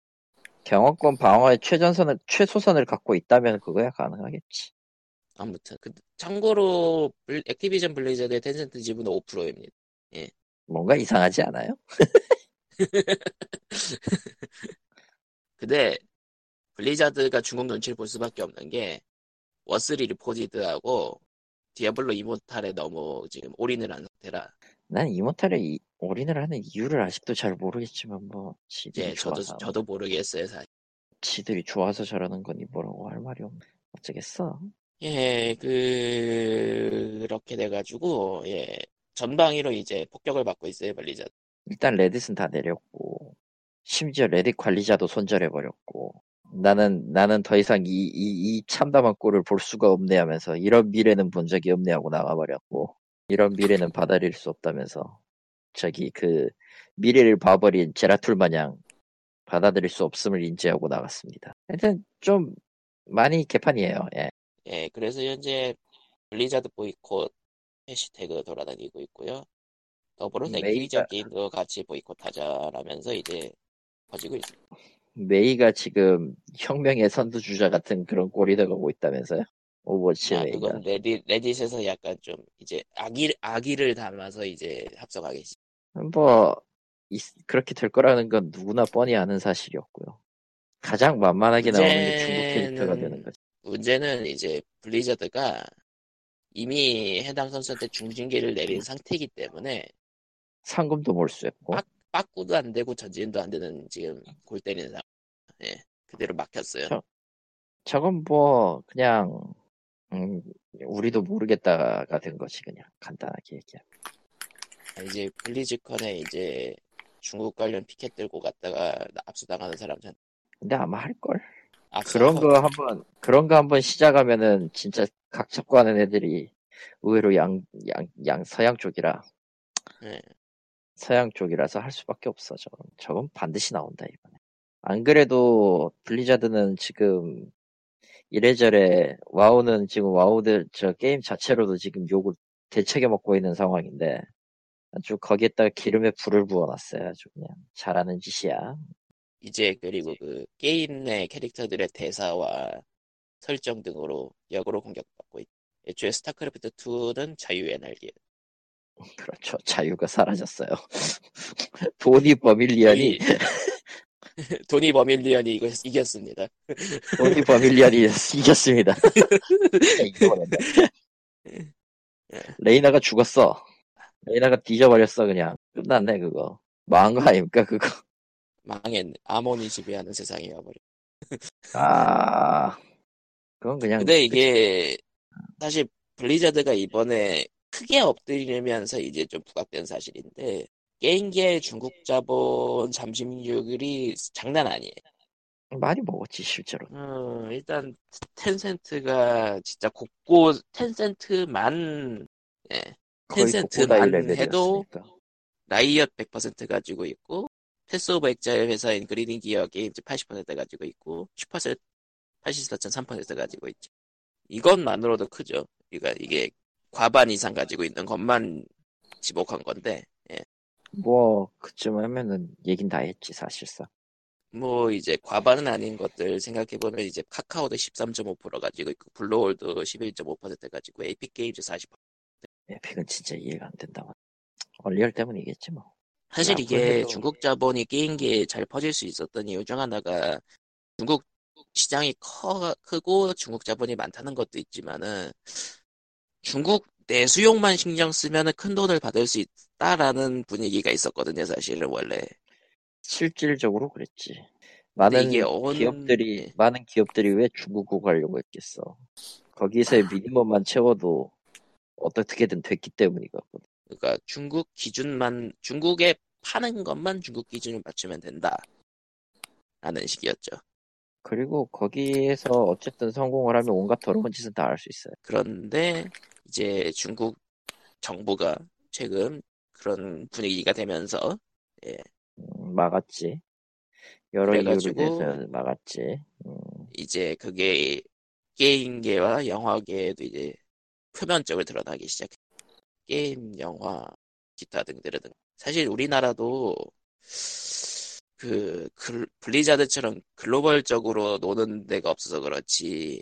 경영권 방어의 최전선을 최소선을 갖고 있다면 그거야 가능하겠지. 아무튼 그, 참고로 액티비전 블리자드의 텐센트 지분은 오 퍼센트입니다. 예, 뭔가 이상하지 않아요? 근데 블리자드가 중국 눈치를 볼 수밖에 없는 게 워스리 리포디드하고 디아블로 이모탈에 너무 지금 올인을 한 상태라. 난 이모탈에 이, 올인을 하는 이유를 아직도 잘 모르겠지만 뭐 지들이 예, 좋아서 저도, 저도 모르겠어요 사실. 지들이 좋아서 저러는 거니 뭐라고 할 말이 없네. 어쩌겠어. 예, 그... 그렇게 돼가지고 예 전방위로 이제 폭격을 받고 있어요 블리자드. 일단 레딧은 다 내렸고 심지어 레딧 관리자도 손절해버렸고 나는 나는 더 이상 이, 이, 이 참담한 꼴을 볼 수가 없네 하면서 이런 미래는 본 적이 없네 하고 나가버렸고 이런 미래는 받아들일 수 없다면서 저기 그 미래를 봐버린 제라툴 마냥 받아들일 수 없음을 인지하고 나갔습니다. 하여튼 좀 많이 개판이에요. 예, 예 그래서 현재 블리자드 보이콧 해시태그 돌아다니고 있고요. 더불어서 액티비전 게임도 같이 보이콧하자라면서 이제 퍼지고 있습니다. 메이가 지금 혁명의 선두주자 같은 그런 꼴이 되고 있다면서요? 오버워치 아, 메이가. 그건 레딧, 레딧에서 약간 좀 이제 악의, 악의를 담아서 이제 합성하겠지. 뭐 있, 그렇게 될 거라는 건 누구나 뻔히 아는 사실이었고요. 가장 만만하게 문제는, 나오는 게 중국 캐릭터가 되는 거죠. 문제는 이제 블리자드가 이미 해당 선수한테 중징계를 내린 상태이기 때문에 상금도 몰수했고 빠꾸도 안 되고 전진도 안 되는 지금 골 때리는 상황. 예, 그대로 막혔어요. 저, 저건 뭐 그냥 음, 우리도 모르겠다가 된 거지. 그냥 간단하게 얘기하면 이제 블리즈컨에 이제 중국 관련 피켓 들고 갔다가 압수당하는 사람들. 근데 아마 할걸. 그런 거 한번 그런 거 한번 시작하면은 진짜 각 잡고 하는 애들이 의외로 양, 양, 양 서양 쪽이라. 네. 서양 쪽이라서 할 수밖에 없어. 저건, 저건 반드시 나온다 이번에. 안 그래도 블리자드는 지금 이래저래 와우는 지금 와우들 저 게임 자체로도 지금 욕을 대책에 먹고 있는 상황인데 아주 거기에다가 기름에 불을 부어놨어요. 아주 그냥 잘하는 짓이야. 이제 그리고 그 게임 내 캐릭터들의 대사와 설정 등으로 역으로 공격받고 있다. 애초에 스타크래프트 이는 자유의 날개. 그렇죠. 자유가 사라졌어요. 돈이 버밀리언이 돈이 버밀리언이 이거 이겼습니다. 돈이 버밀리언이 이겼습니다. 레이나가 죽었어. 레이나가 뒤져버렸어. 그냥 끝났네. 그거 망한 거 아닙니까? 그거 망했네. 아몬이 지배하는 세상이 와버려. 아, 그건 그냥. 근데 이게 사실 블리자드가 이번에 크게 엎드리면서 이제 좀 부각된 사실인데 게임계의 중국 자본 잠식률이 장난 아니에요. 많이 먹었지 실제로. 어, 일단 텐센트가 진짜 곱고 텐센트만 예, 텐센트만 해도 라이엇 백 퍼센트 가지고 있고 패스오브 액자의 회사인 그리딩 기어 게임즈 팔십 퍼센트 가지고 있고 슈퍼셀 팔십사 점 삼 퍼센트 가지고 있죠. 이것만으로도 크죠. 그러니까 이게 과반 이상 가지고 있는 것만 지목한 건데. 예. 뭐 그쯤 하면은 얘긴 다 했지 사실상. 뭐 이제 과반은 아닌 것들 생각해보면 이제 카카오도 십삼 점 오 퍼센트 가지고 있고 블루홀도 십일 점 오 퍼센트 가지고 에픽 게임즈 사십 퍼센트. 에픽은 진짜 이해가 안 된다. 얼리얼 때문이겠지 뭐. 사실 이게 중국 자본이 게임계에 잘 퍼질 수 있었던 이유 중 하나가 중국 시장이 커, 크고 중국 자본이 많다는 것도 있지만은 중국 내 수용만 신경 쓰면은 큰 돈을 받을 수 있다라는 분위기가 있었거든요. 사실은 원래 실질적으로 그랬지. 많은 기업들이 온... 많은 기업들이 왜 중국으로 가려고 했겠어. 거기서의 미니멈만 채워도 어떻게든 됐기 때문이거든. 그러니까 중국 기준만 중국에 파는 것만 중국 기준을 맞추면 된다라는 식이었죠. 그리고 거기에서 어쨌든 성공을 하면 온갖 더러운 짓은 다 할 수 있어요. 그런데 이제 중국 정부가 최근 그런 분위기가 되면서 예. 음, 막았지. 여러 이유로 돼서 막았지. 음. 이제 그게 게임계와 영화계에도 이제 표면적으로 드러나기 시작해. 게임, 영화, 기타 등등. 사실 우리나라도 그, 글, 블리자드처럼 글로벌적으로 노는 데가 없어서 그렇지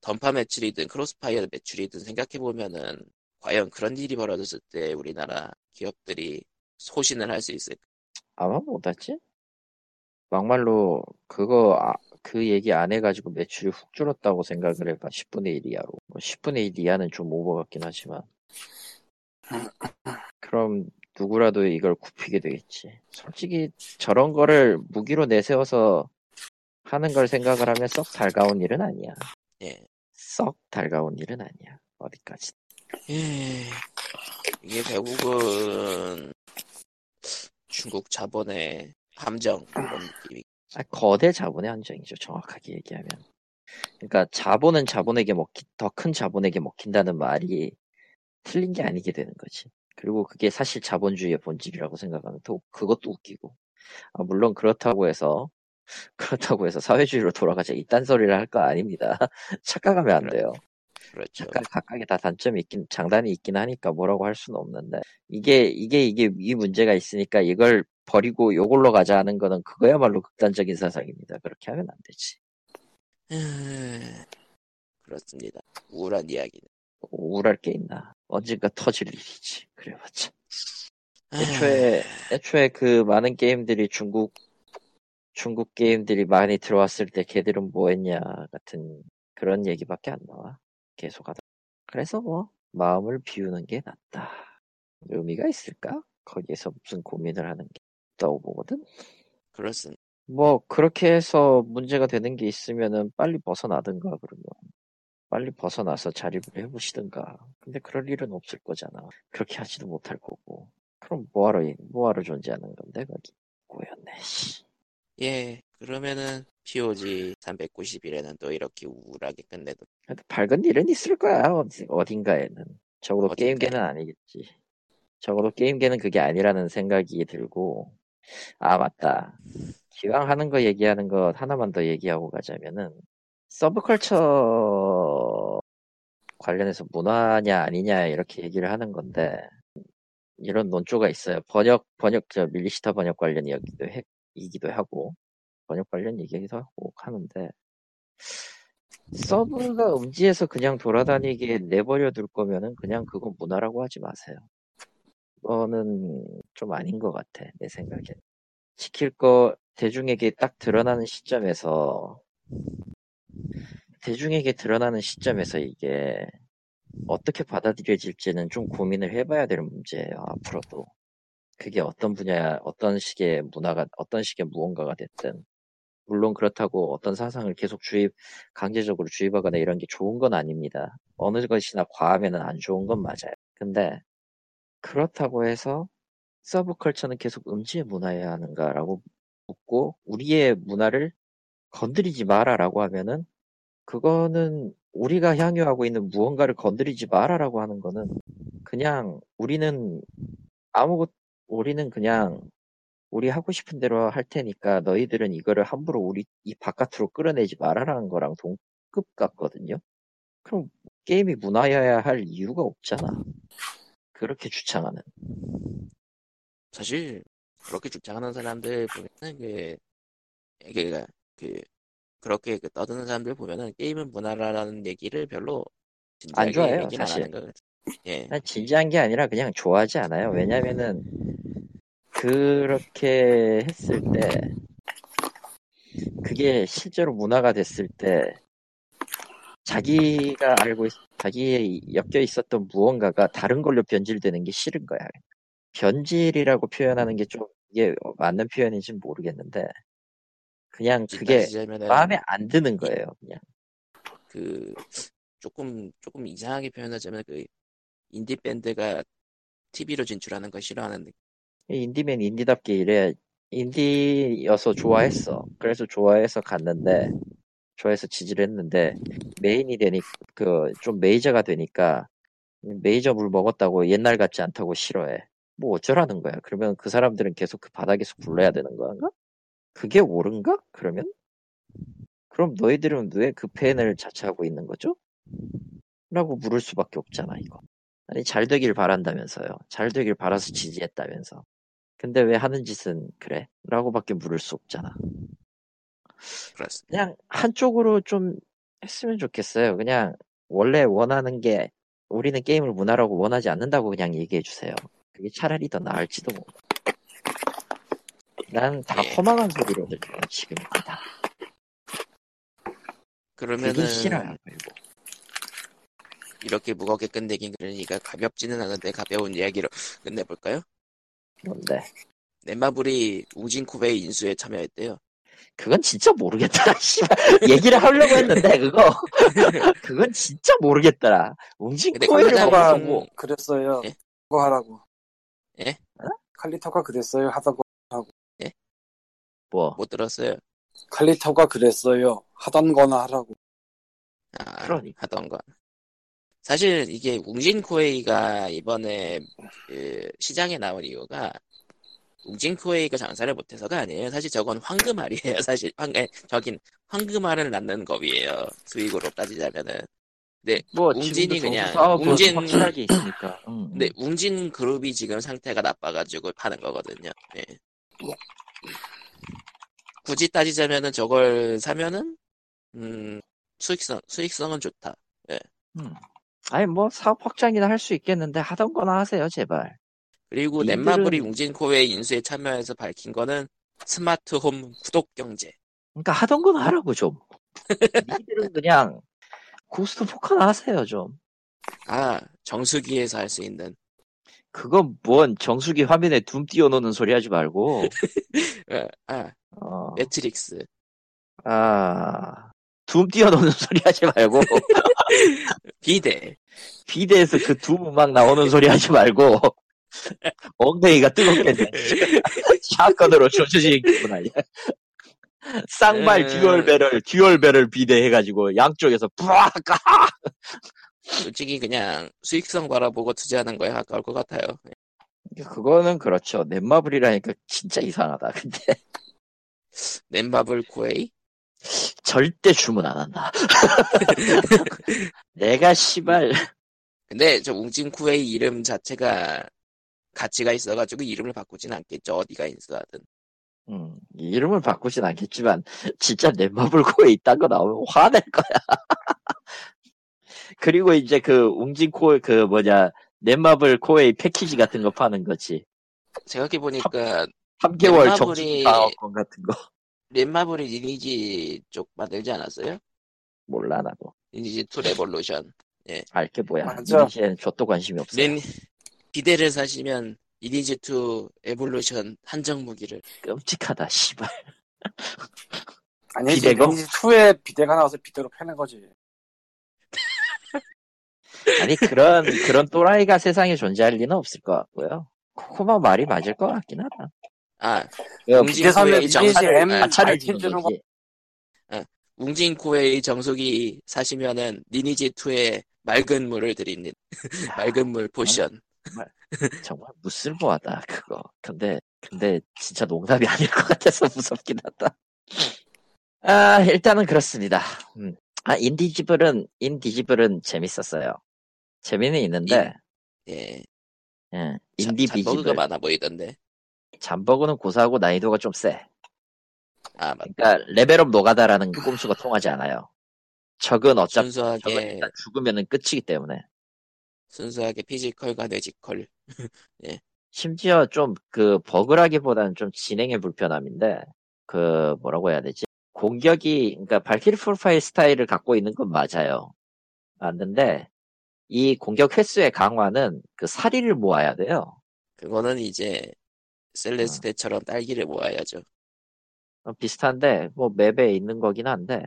던파 매출이든 크로스파이어 매출이든 생각해보면은 과연 그런 일이 벌어졌을 때 우리나라 기업들이 소신을 할 수 있을까? 아마 못하지? 막말로 그거 아, 그 얘기 안 해가지고 매출이 훅 줄었다고 생각을 해봐. 십분의 일 이하로. 뭐 십분의 일 이하는 좀 오버 같긴 하지만 그럼 누구라도 이걸 굽히게 되겠지. 솔직히 저런 거를 무기로 내세워서 하는 걸 생각을 하면 썩 달가운 일은 아니야. 예, 썩 달가운 일은 아니야. 어디까지. 예, 이게 결국은 중국 자본의 함정 그런 느낌이. 아, 거대 자본의 함정이죠. 정확하게 얘기하면. 그러니까 자본은 자본에게 먹기 더 큰 자본에게 먹힌다는 말이 틀린 게 아니게 되는 거지. 그리고 그게 사실 자본주의의 본질이라고 생각하면 또 그것도 웃기고. 아, 물론 그렇다고 해서 그렇다고 해서 사회주의로 돌아가자 이딴 소리를 할 거 아닙니다. 착각하면 안 돼요. 그렇죠. 각각 각각에 다 단점이 있긴 장단이 있긴 하니까 뭐라고 할 수는 없는데 이게 이게 이게 이 문제가 있으니까 이걸 버리고 요걸로 가자 하는 거는 그거야말로 극단적인 사상입니다. 그렇게 하면 안 되지. 음, 그렇습니다. 우울한 이야기는. 우울할 게 있나. 언젠가 터질 일이지. 그래봤자. 애초에 애초에 그 많은 게임들이 중국 중국 게임들이 많이 들어왔을 때 걔들은 뭐했냐 같은 그런 얘기밖에 안 나와. 계속하다. 그래서 뭐 마음을 비우는 게 낫다. 의미가 있을까? 거기에서 무슨 고민을 하는 게 있다고 보거든. 그렇습니다. 뭐 그렇게 해서 문제가 되는 게 있으면은 빨리 벗어나든가, 그러면 빨리 벗어나서 자립을 해보시든가. 근데 그럴 일은 없을 거잖아. 그렇게 하지도 못할 거고. 그럼 뭐하러 뭐하러 존재하는 건데 거기. 꼬였네. 예, 그러면은 피오지 삼백구십일에는 또 이렇게 우울하게 끝내도. 밝은 일은 있을 거야 어디, 어딘가에는. 적어도 어딘가에. 게임계는 아니겠지. 적어도 게임계는 그게 아니라는 생각이 들고. 아 맞다. 기왕 하는 거 얘기하는 것 하나만 더 얘기하고 가자면은, 서브컬처 관련해서 문화냐 아니냐 이렇게 얘기를 하는 건데, 이런 논조가 있어요. 번역 번역 저 밀리시타 번역 관련 이야기도 해, 이기도 하고 번역 관련 얘기도 하고 하는데, 서브가 음지에서 그냥 돌아다니게 내버려 둘 거면은 그냥 그건 문화라고 하지 마세요. 그거는 좀 아닌 것 같아 내 생각에. 지킬 거 대중에게 딱 드러나는 시점에서 대중에게 드러나는 시점에서 이게 어떻게 받아들여질지는 좀 고민을 해봐야 될 문제예요. 앞으로도 그게 어떤 분야, 어떤 식의 문화가, 어떤 식의 무언가가 됐든. 물론 그렇다고 어떤 사상을 계속 주입, 강제적으로 주입하거나 이런 게 좋은 건 아닙니다. 어느 것이나 과하면은 안 좋은 건 맞아요. 근데 그렇다고 해서 서브컬처는 계속 음지의 문화여야 하는가라고 묻고, 우리의 문화를 건드리지 마라라고 하면은, 그거는 우리가 향유하고 있는 무언가를 건드리지 마라라고 하는 거는 그냥 우리는 아무것, 우리는 그냥 우리 하고 싶은 대로 할 테니까 너희들은 이거를 함부로 우리 이 바깥으로 끌어내지 말아라는 거랑 동급 같거든요. 그럼 게임이 문화여야 할 이유가 없잖아. 그렇게 주창하는. 사실 그렇게 주창하는 사람들 보면은 그, 그러니까 그 그렇게 그 떠드는 사람들 보면은 게임은 문화라는 얘기를 별로 안 좋아해요 사실. 예. 진지한 게 아니라 그냥 좋아하지 않아요. 왜냐면은 그렇게 했을 때 그게 실제로 문화가 됐을 때 자기가 알고 있, 자기의 엮여 있었던 무언가가 다른 걸로 변질되는 게 싫은 거야. 변질이라고 표현하는 게 좀 이게 맞는 표현인지는 모르겠는데, 그냥 그게 마음에 안 드는 거예요. 그냥 그 조금 조금 이상하게 표현하자면 그 인디 밴드가 티비로 진출하는 걸 싫어하는 느낌. 인디면 인디답게 이래. 인디여서 좋아했어. 그래서 좋아해서 갔는데, 좋아해서 지지를 했는데, 메인이 되니 그 좀 메이저가 되니까 메이저 물 먹었다고 옛날 같지 않다고 싫어해. 뭐 어쩌라는 거야? 그러면 그 사람들은 계속 그 바닥에서 굴러야 되는 건가? 그게 옳은가? 그러면? 그럼 너희들은 왜 그 팬을 자처하고 있는 거죠? 라고 물을 수밖에 없잖아, 이거. 아니, 잘 되길 바란다면서요. 잘 되길 바라서 지지했다면서. 근데 왜 하는 짓은 그래? 라고밖에 물을 수 없잖아. 그렇습니다. 그냥 한쪽으로 좀 했으면 좋겠어요. 그냥 원래 원하는 게, 우리는 게임을 문화라고 원하지 않는다고 그냥 얘기해주세요. 그게 차라리 더 나을지도 모르고. 난 다 허망한 소리로들 지금입니다. 그러면은 그게 싫어요. 그리고 이렇게 무겁게 끝내긴 그러니까 가볍지는 않은데 가벼운 이야기로 끝내볼까요? 뭔데? 넷마블이 우진쿠베이 인수에 참여했대요. 그건 진짜 모르겠더라. 얘기를 하려고 했는데 그거 그건 진짜 모르겠더라. 우진쿠베이라고 하고 그랬어요. 예? 그거 하라고. 예? 어? 칼리터가 그랬어요 하다고 하고. 예? 뭐? 못 들었어요. 칼리터가 그랬어요 하던 거나 하라고. 아, 그러니까. 하던 거. 사실 이게 웅진코웨이가 이번에 그 시장에 나온 이유가 웅진코웨이가 장사를 못해서가 아니에요. 사실 저건 황금알이에요. 사실 황, 저긴 황금알을 낳는 겁이에요. 수익으로 따지자면은. 네, 뭐 웅진이 그냥 웅진 확실하게 있으니까. 응. 근데 웅진 그룹이 지금 상태가 나빠가지고 파는 거거든요. 네. 굳이 따지자면은 저걸 사면은 음, 수익성 수익성은 좋다. 네. 음. 아니 뭐 사업 확장이나 할 수 있겠는데 하던 거나 하세요 제발. 그리고 이들은... 넷마블이 웅진코웨이 인수에 참여해서 밝힌 거는 스마트홈 구독 경제. 그러니까 하던 거나 하라고 좀. 이들은 그냥 고스트 포카나 하세요 좀. 아 정수기에서 할 수 있는. 그건 뭔 정수기 화면에 둠 띄워놓는 소리 하지 말고. 아, 어. 매트릭스. 아, 둠 뛰어노는 소리 하지 말고. 비대. 비대에서 그 둠 음악 나오는 소리 하지 말고. 엉덩이가 뜨겁겠네. 샷건으로 조치지겠구나. 쌍발 듀얼 배럴, 듀얼 배럴 비대 해가지고 양쪽에서 부악! 솔직히 그냥 수익성 바라보고 투자하는 거에 가까울 것 같아요. 그거는 그렇죠. 넷마블이라니까 진짜 이상하다. 근데 넷마블 코에이? 절대 주문 안 한다. 내가 씨발. 근데 저 웅진 쿠에이 이름 자체가 가치가 있어가지고 이름을 바꾸진 않겠죠. 어디가 인수하든. 음, 이름을 바꾸진 않겠지만 진짜 넷마블 코에 있다는 거 나오면 화낼 거야. 그리고 이제 그 웅진 코에 그 뭐냐 넷마블 코에 패키지 같은 거 파는 거지. 생각해보니까 삼 개월 정식 사업권 같은 거. 넷마블이 리니지 쪽 만들지 않았어요? 몰라 나도. 리니지 투 레볼루션. 예. 알게 뭐야. 맞아. 리니지엔 저도 관심이 없어요. 린... 비대를 사시면 리니지 투 에볼루션 한정 무기를. 끔찍하다 씨발. 아니지 리니지 투에 비대가 나와서 비대로 패는 거지. 아니 그런 그런 또라이가 세상에 존재할 리는 없을 것 같고요. 코코마 말이 맞을 것 같긴 하다. 아, 웅진코웨이 정속이 웅진코웨이 정속이 사시면은 리니지 투에 맑은 물을 드립니다. 야, 맑은 물 포션. 정말, 정말 무쓸모하다 그거. 근데 근데 진짜 농담이 아닐 것 같아서 무섭긴 하다. 아 일단은 그렇습니다. 음. 아 인디지블은 인디지블은 재밌었어요. 재미는 있는데 인, 예, 예 인디비지블 잠버그가 많아 보이던데. 잠버그는 고사하고 난이도가 좀 세. 아, 맞다. 그러니까 레벨업 노가다라는 꼼수가 통하지 않아요. 적은 어차피 순수하게, 적은 일단 죽으면은 끝이기 때문에 순수하게 피지컬과 뇌지컬. 예. 심지어 좀 그 버그라기보다는 좀 진행의 불편함인데 그 뭐라고 해야 되지? 공격이 그러니까 발키리 프로파일 스타일을 갖고 있는 건 맞아요. 맞는데 이 공격 횟수의 강화는 그 사리를 모아야 돼요. 그거는 이제 셀레스테처럼 딸기를 모아야죠. 비슷한데 뭐 맵에 있는 거긴 한데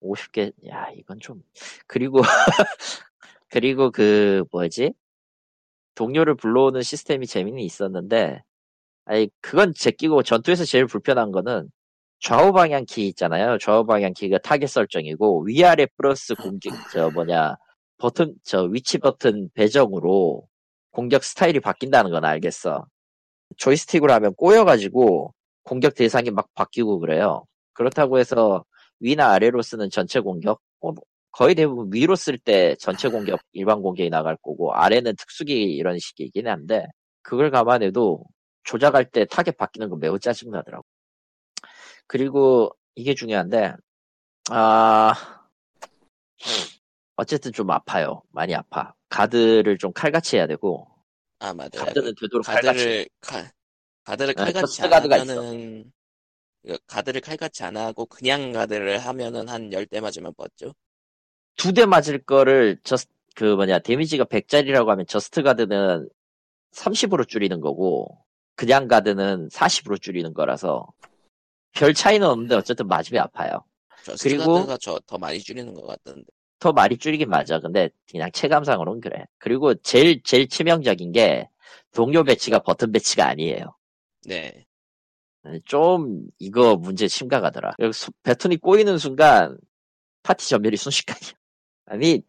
오십 개 야 이건 좀 그리고 그리고 그 뭐지 동료를 불러오는 시스템이 재미는 있었는데 아니 그건 제끼고 전투에서 제일 불편한 거는 좌우 방향 키 있잖아요. 좌우 방향 키가 타겟 설정이고 위아래 플러스 공격 저 뭐냐 버튼 저 위치 버튼 배정으로 공격 스타일이 바뀐다는 건 알겠어. 조이스틱으로 하면 꼬여가지고 공격 대상이 막 바뀌고 그래요. 그렇다고 해서 위나 아래로 쓰는 전체 공격 어, 거의 대부분 위로 쓸 때 전체 공격 일반 공격이 나갈 거고 아래는 특수기 이런 식이긴 한데 그걸 감안해도 조작할 때 타겟 바뀌는 거 매우 짜증나더라고. 그리고 이게 중요한데 아 어쨌든 좀 아파요. 많이 아파. 가드를 좀 칼같이 해야 되고 아 맞아요. 가드는 되도록 가드를 칼 가드를 칼같이 안 하면은 가드를 칼같이 안 하고 그냥 가드를 하면은 한 열 대 맞으면 뻗죠. 두 대 맞을 거를 저스트 그 뭐냐 데미지가 백짜리라고 하면 저스트 가드는 삼십으로 줄이는 거고 그냥 가드는 사십으로 줄이는 거라서 별 차이는 없는데 어쨌든 맞으면 아파요. 저스트 그리고 가드가 저 더 많이 줄이는 것 같던데. 더 많이 줄이긴 맞아. 근데 그냥 체감상으로는 그래. 그리고 제일 제일 치명적인 게 동료 배치가 버튼 배치가 아니에요. 네. 좀 이거 문제 심각하더라. 배턴이 꼬이는 순간 파티 전멸이 순식간이야. 아니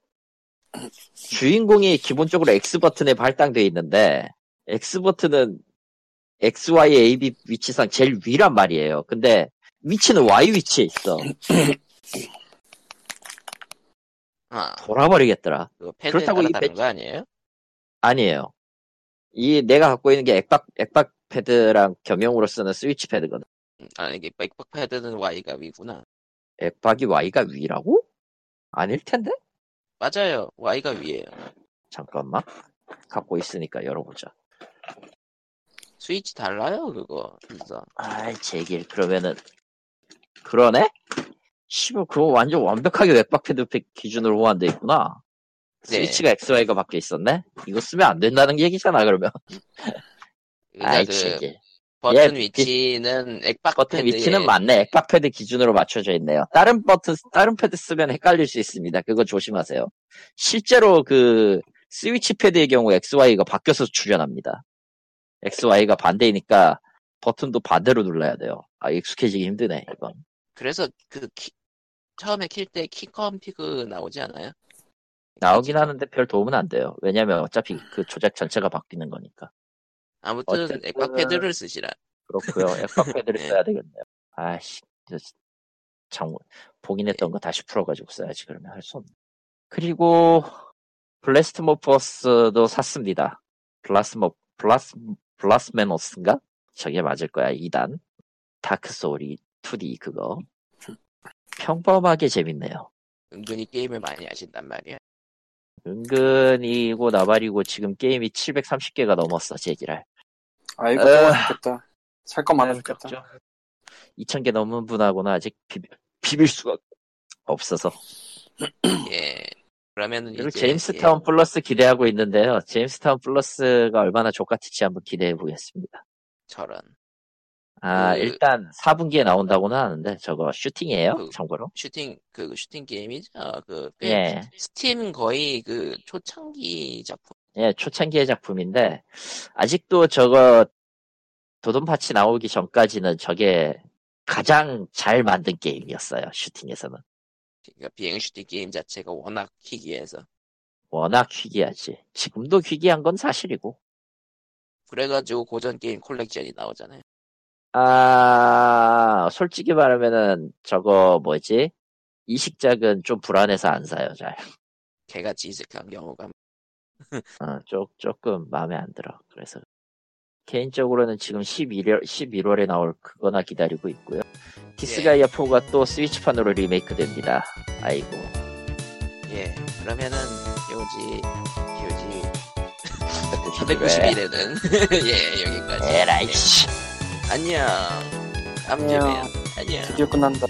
주인공이 기본적으로 X 버튼에 할당돼 있는데 X 버튼은 X, Y, A, B 위치상 제일 위란 말이에요. 근데 위치는 Y 위치에 있어. 아, 돌아버리겠더라. 그렇다고 이 배치... 거 아니에요? 아니에요. 이 내가 갖고 있는 게 액박 액박 패드랑 겸용으로 쓰는 스위치 패드거든. 아니 이게 액박 패드는 Y가 위구나. 액박이 Y가 위라고? 아닐 텐데? 맞아요. Y가 위예요. 잠깐만. 갖고 있으니까 열어보자. 스위치 달라요 그거. 진짜. 아이 제길 그러면은 그러네? 씨발 그거 완전 완벽하게 웹박패드 기준으로 호환돼 있구나. 네. 스위치가 엑스와이가 바뀌어 있었네. 이거 쓰면 안 된다는 얘기잖아 그러면. 아이 그, 버튼 예, 위치는 액박 버튼 위치는 맞네. 액박 패드 기준으로 맞춰져 있네요. 다른 버튼 다른 패드 쓰면 헷갈릴 수 있습니다. 그거 조심하세요. 실제로 그 스위치 패드의 경우 엑스와이가 바뀌어서 출연합니다. 엑스와이가 반대이니까 버튼도 반대로 눌러야 돼요. 아, 익숙해지기 힘드네 이건. 그래서 그 키, 처음에 킬 때 키컴피그 나오지 않아요? 나오긴 하는데 별 도움은 안 돼요. 왜냐면 어차피 그 조작 전체가 바뀌는 거니까. 아무튼 어쨌든... 액박 패드를 쓰시라. 그렇고요. 액박 패드를 써야 되겠네요. 아씨, 참 봉인했던 거 다시 풀어가지고 써야지. 그러면 할 수 없네. 그리고 블라스트모퍼스도 샀습니다. 블라스모 블라스 블라스메노스인가? 저게 맞을 거야. 이 단 다크 소울이 투디 그거 평범하게 재밌네요. 은근히 게임을 많이 하신단 말이야. 은근히고 나발이고 지금 게임이 칠백삼십 개가 넘었어. 제기랄. 아이고 좋겠다. 살 거 많아 죽겠다. 이천 개 넘은 분하고는 아직 비비, 비빌 수가 없어서. 예. 그러면은 이제 제임스타운 예. 플러스 기대하고 있는데요. 제임스타운 플러스가 얼마나 족같을지 한번 기대해 보겠습니다. 저런. 아 그... 일단 사 분기에 나온다고는 하는데 저거 슈팅이에요? 그, 참고로 슈팅 그 슈팅 게임이죠. 그 예. 스팀 거의 그 초창기 작품. 예, 초창기의 작품인데 아직도 저거 도돈파치 나오기 전까지는 저게 가장 잘 만든 게임이었어요. 슈팅에서는. 그러니까 비행 슈팅 게임 자체가 워낙 희귀해서. 워낙 희귀하지. 지금도 희귀한 건 사실이고. 그래가지고 고전 게임 콜렉션이 나오잖아요. 아, 솔직히 말하면은, 저거, 뭐지? 이식작은 좀 불안해서 안 사요, 잘. 개같이 이식한 경우가. 어, 조, 조금 마음에 안 들어. 그래서. 개인적으로는 지금 십일월, 십일월에 나올 그거나 기다리고 있고요. 디스가이아 사가 또 스위치판으로 리메이크 됩니다. 아이고. 예, 그러면은, 요지, 요지. 사백구십일에는, 예, 여기까지. 에라이씨. 안녕. 안녕. 안녕. 드디어 끝난다.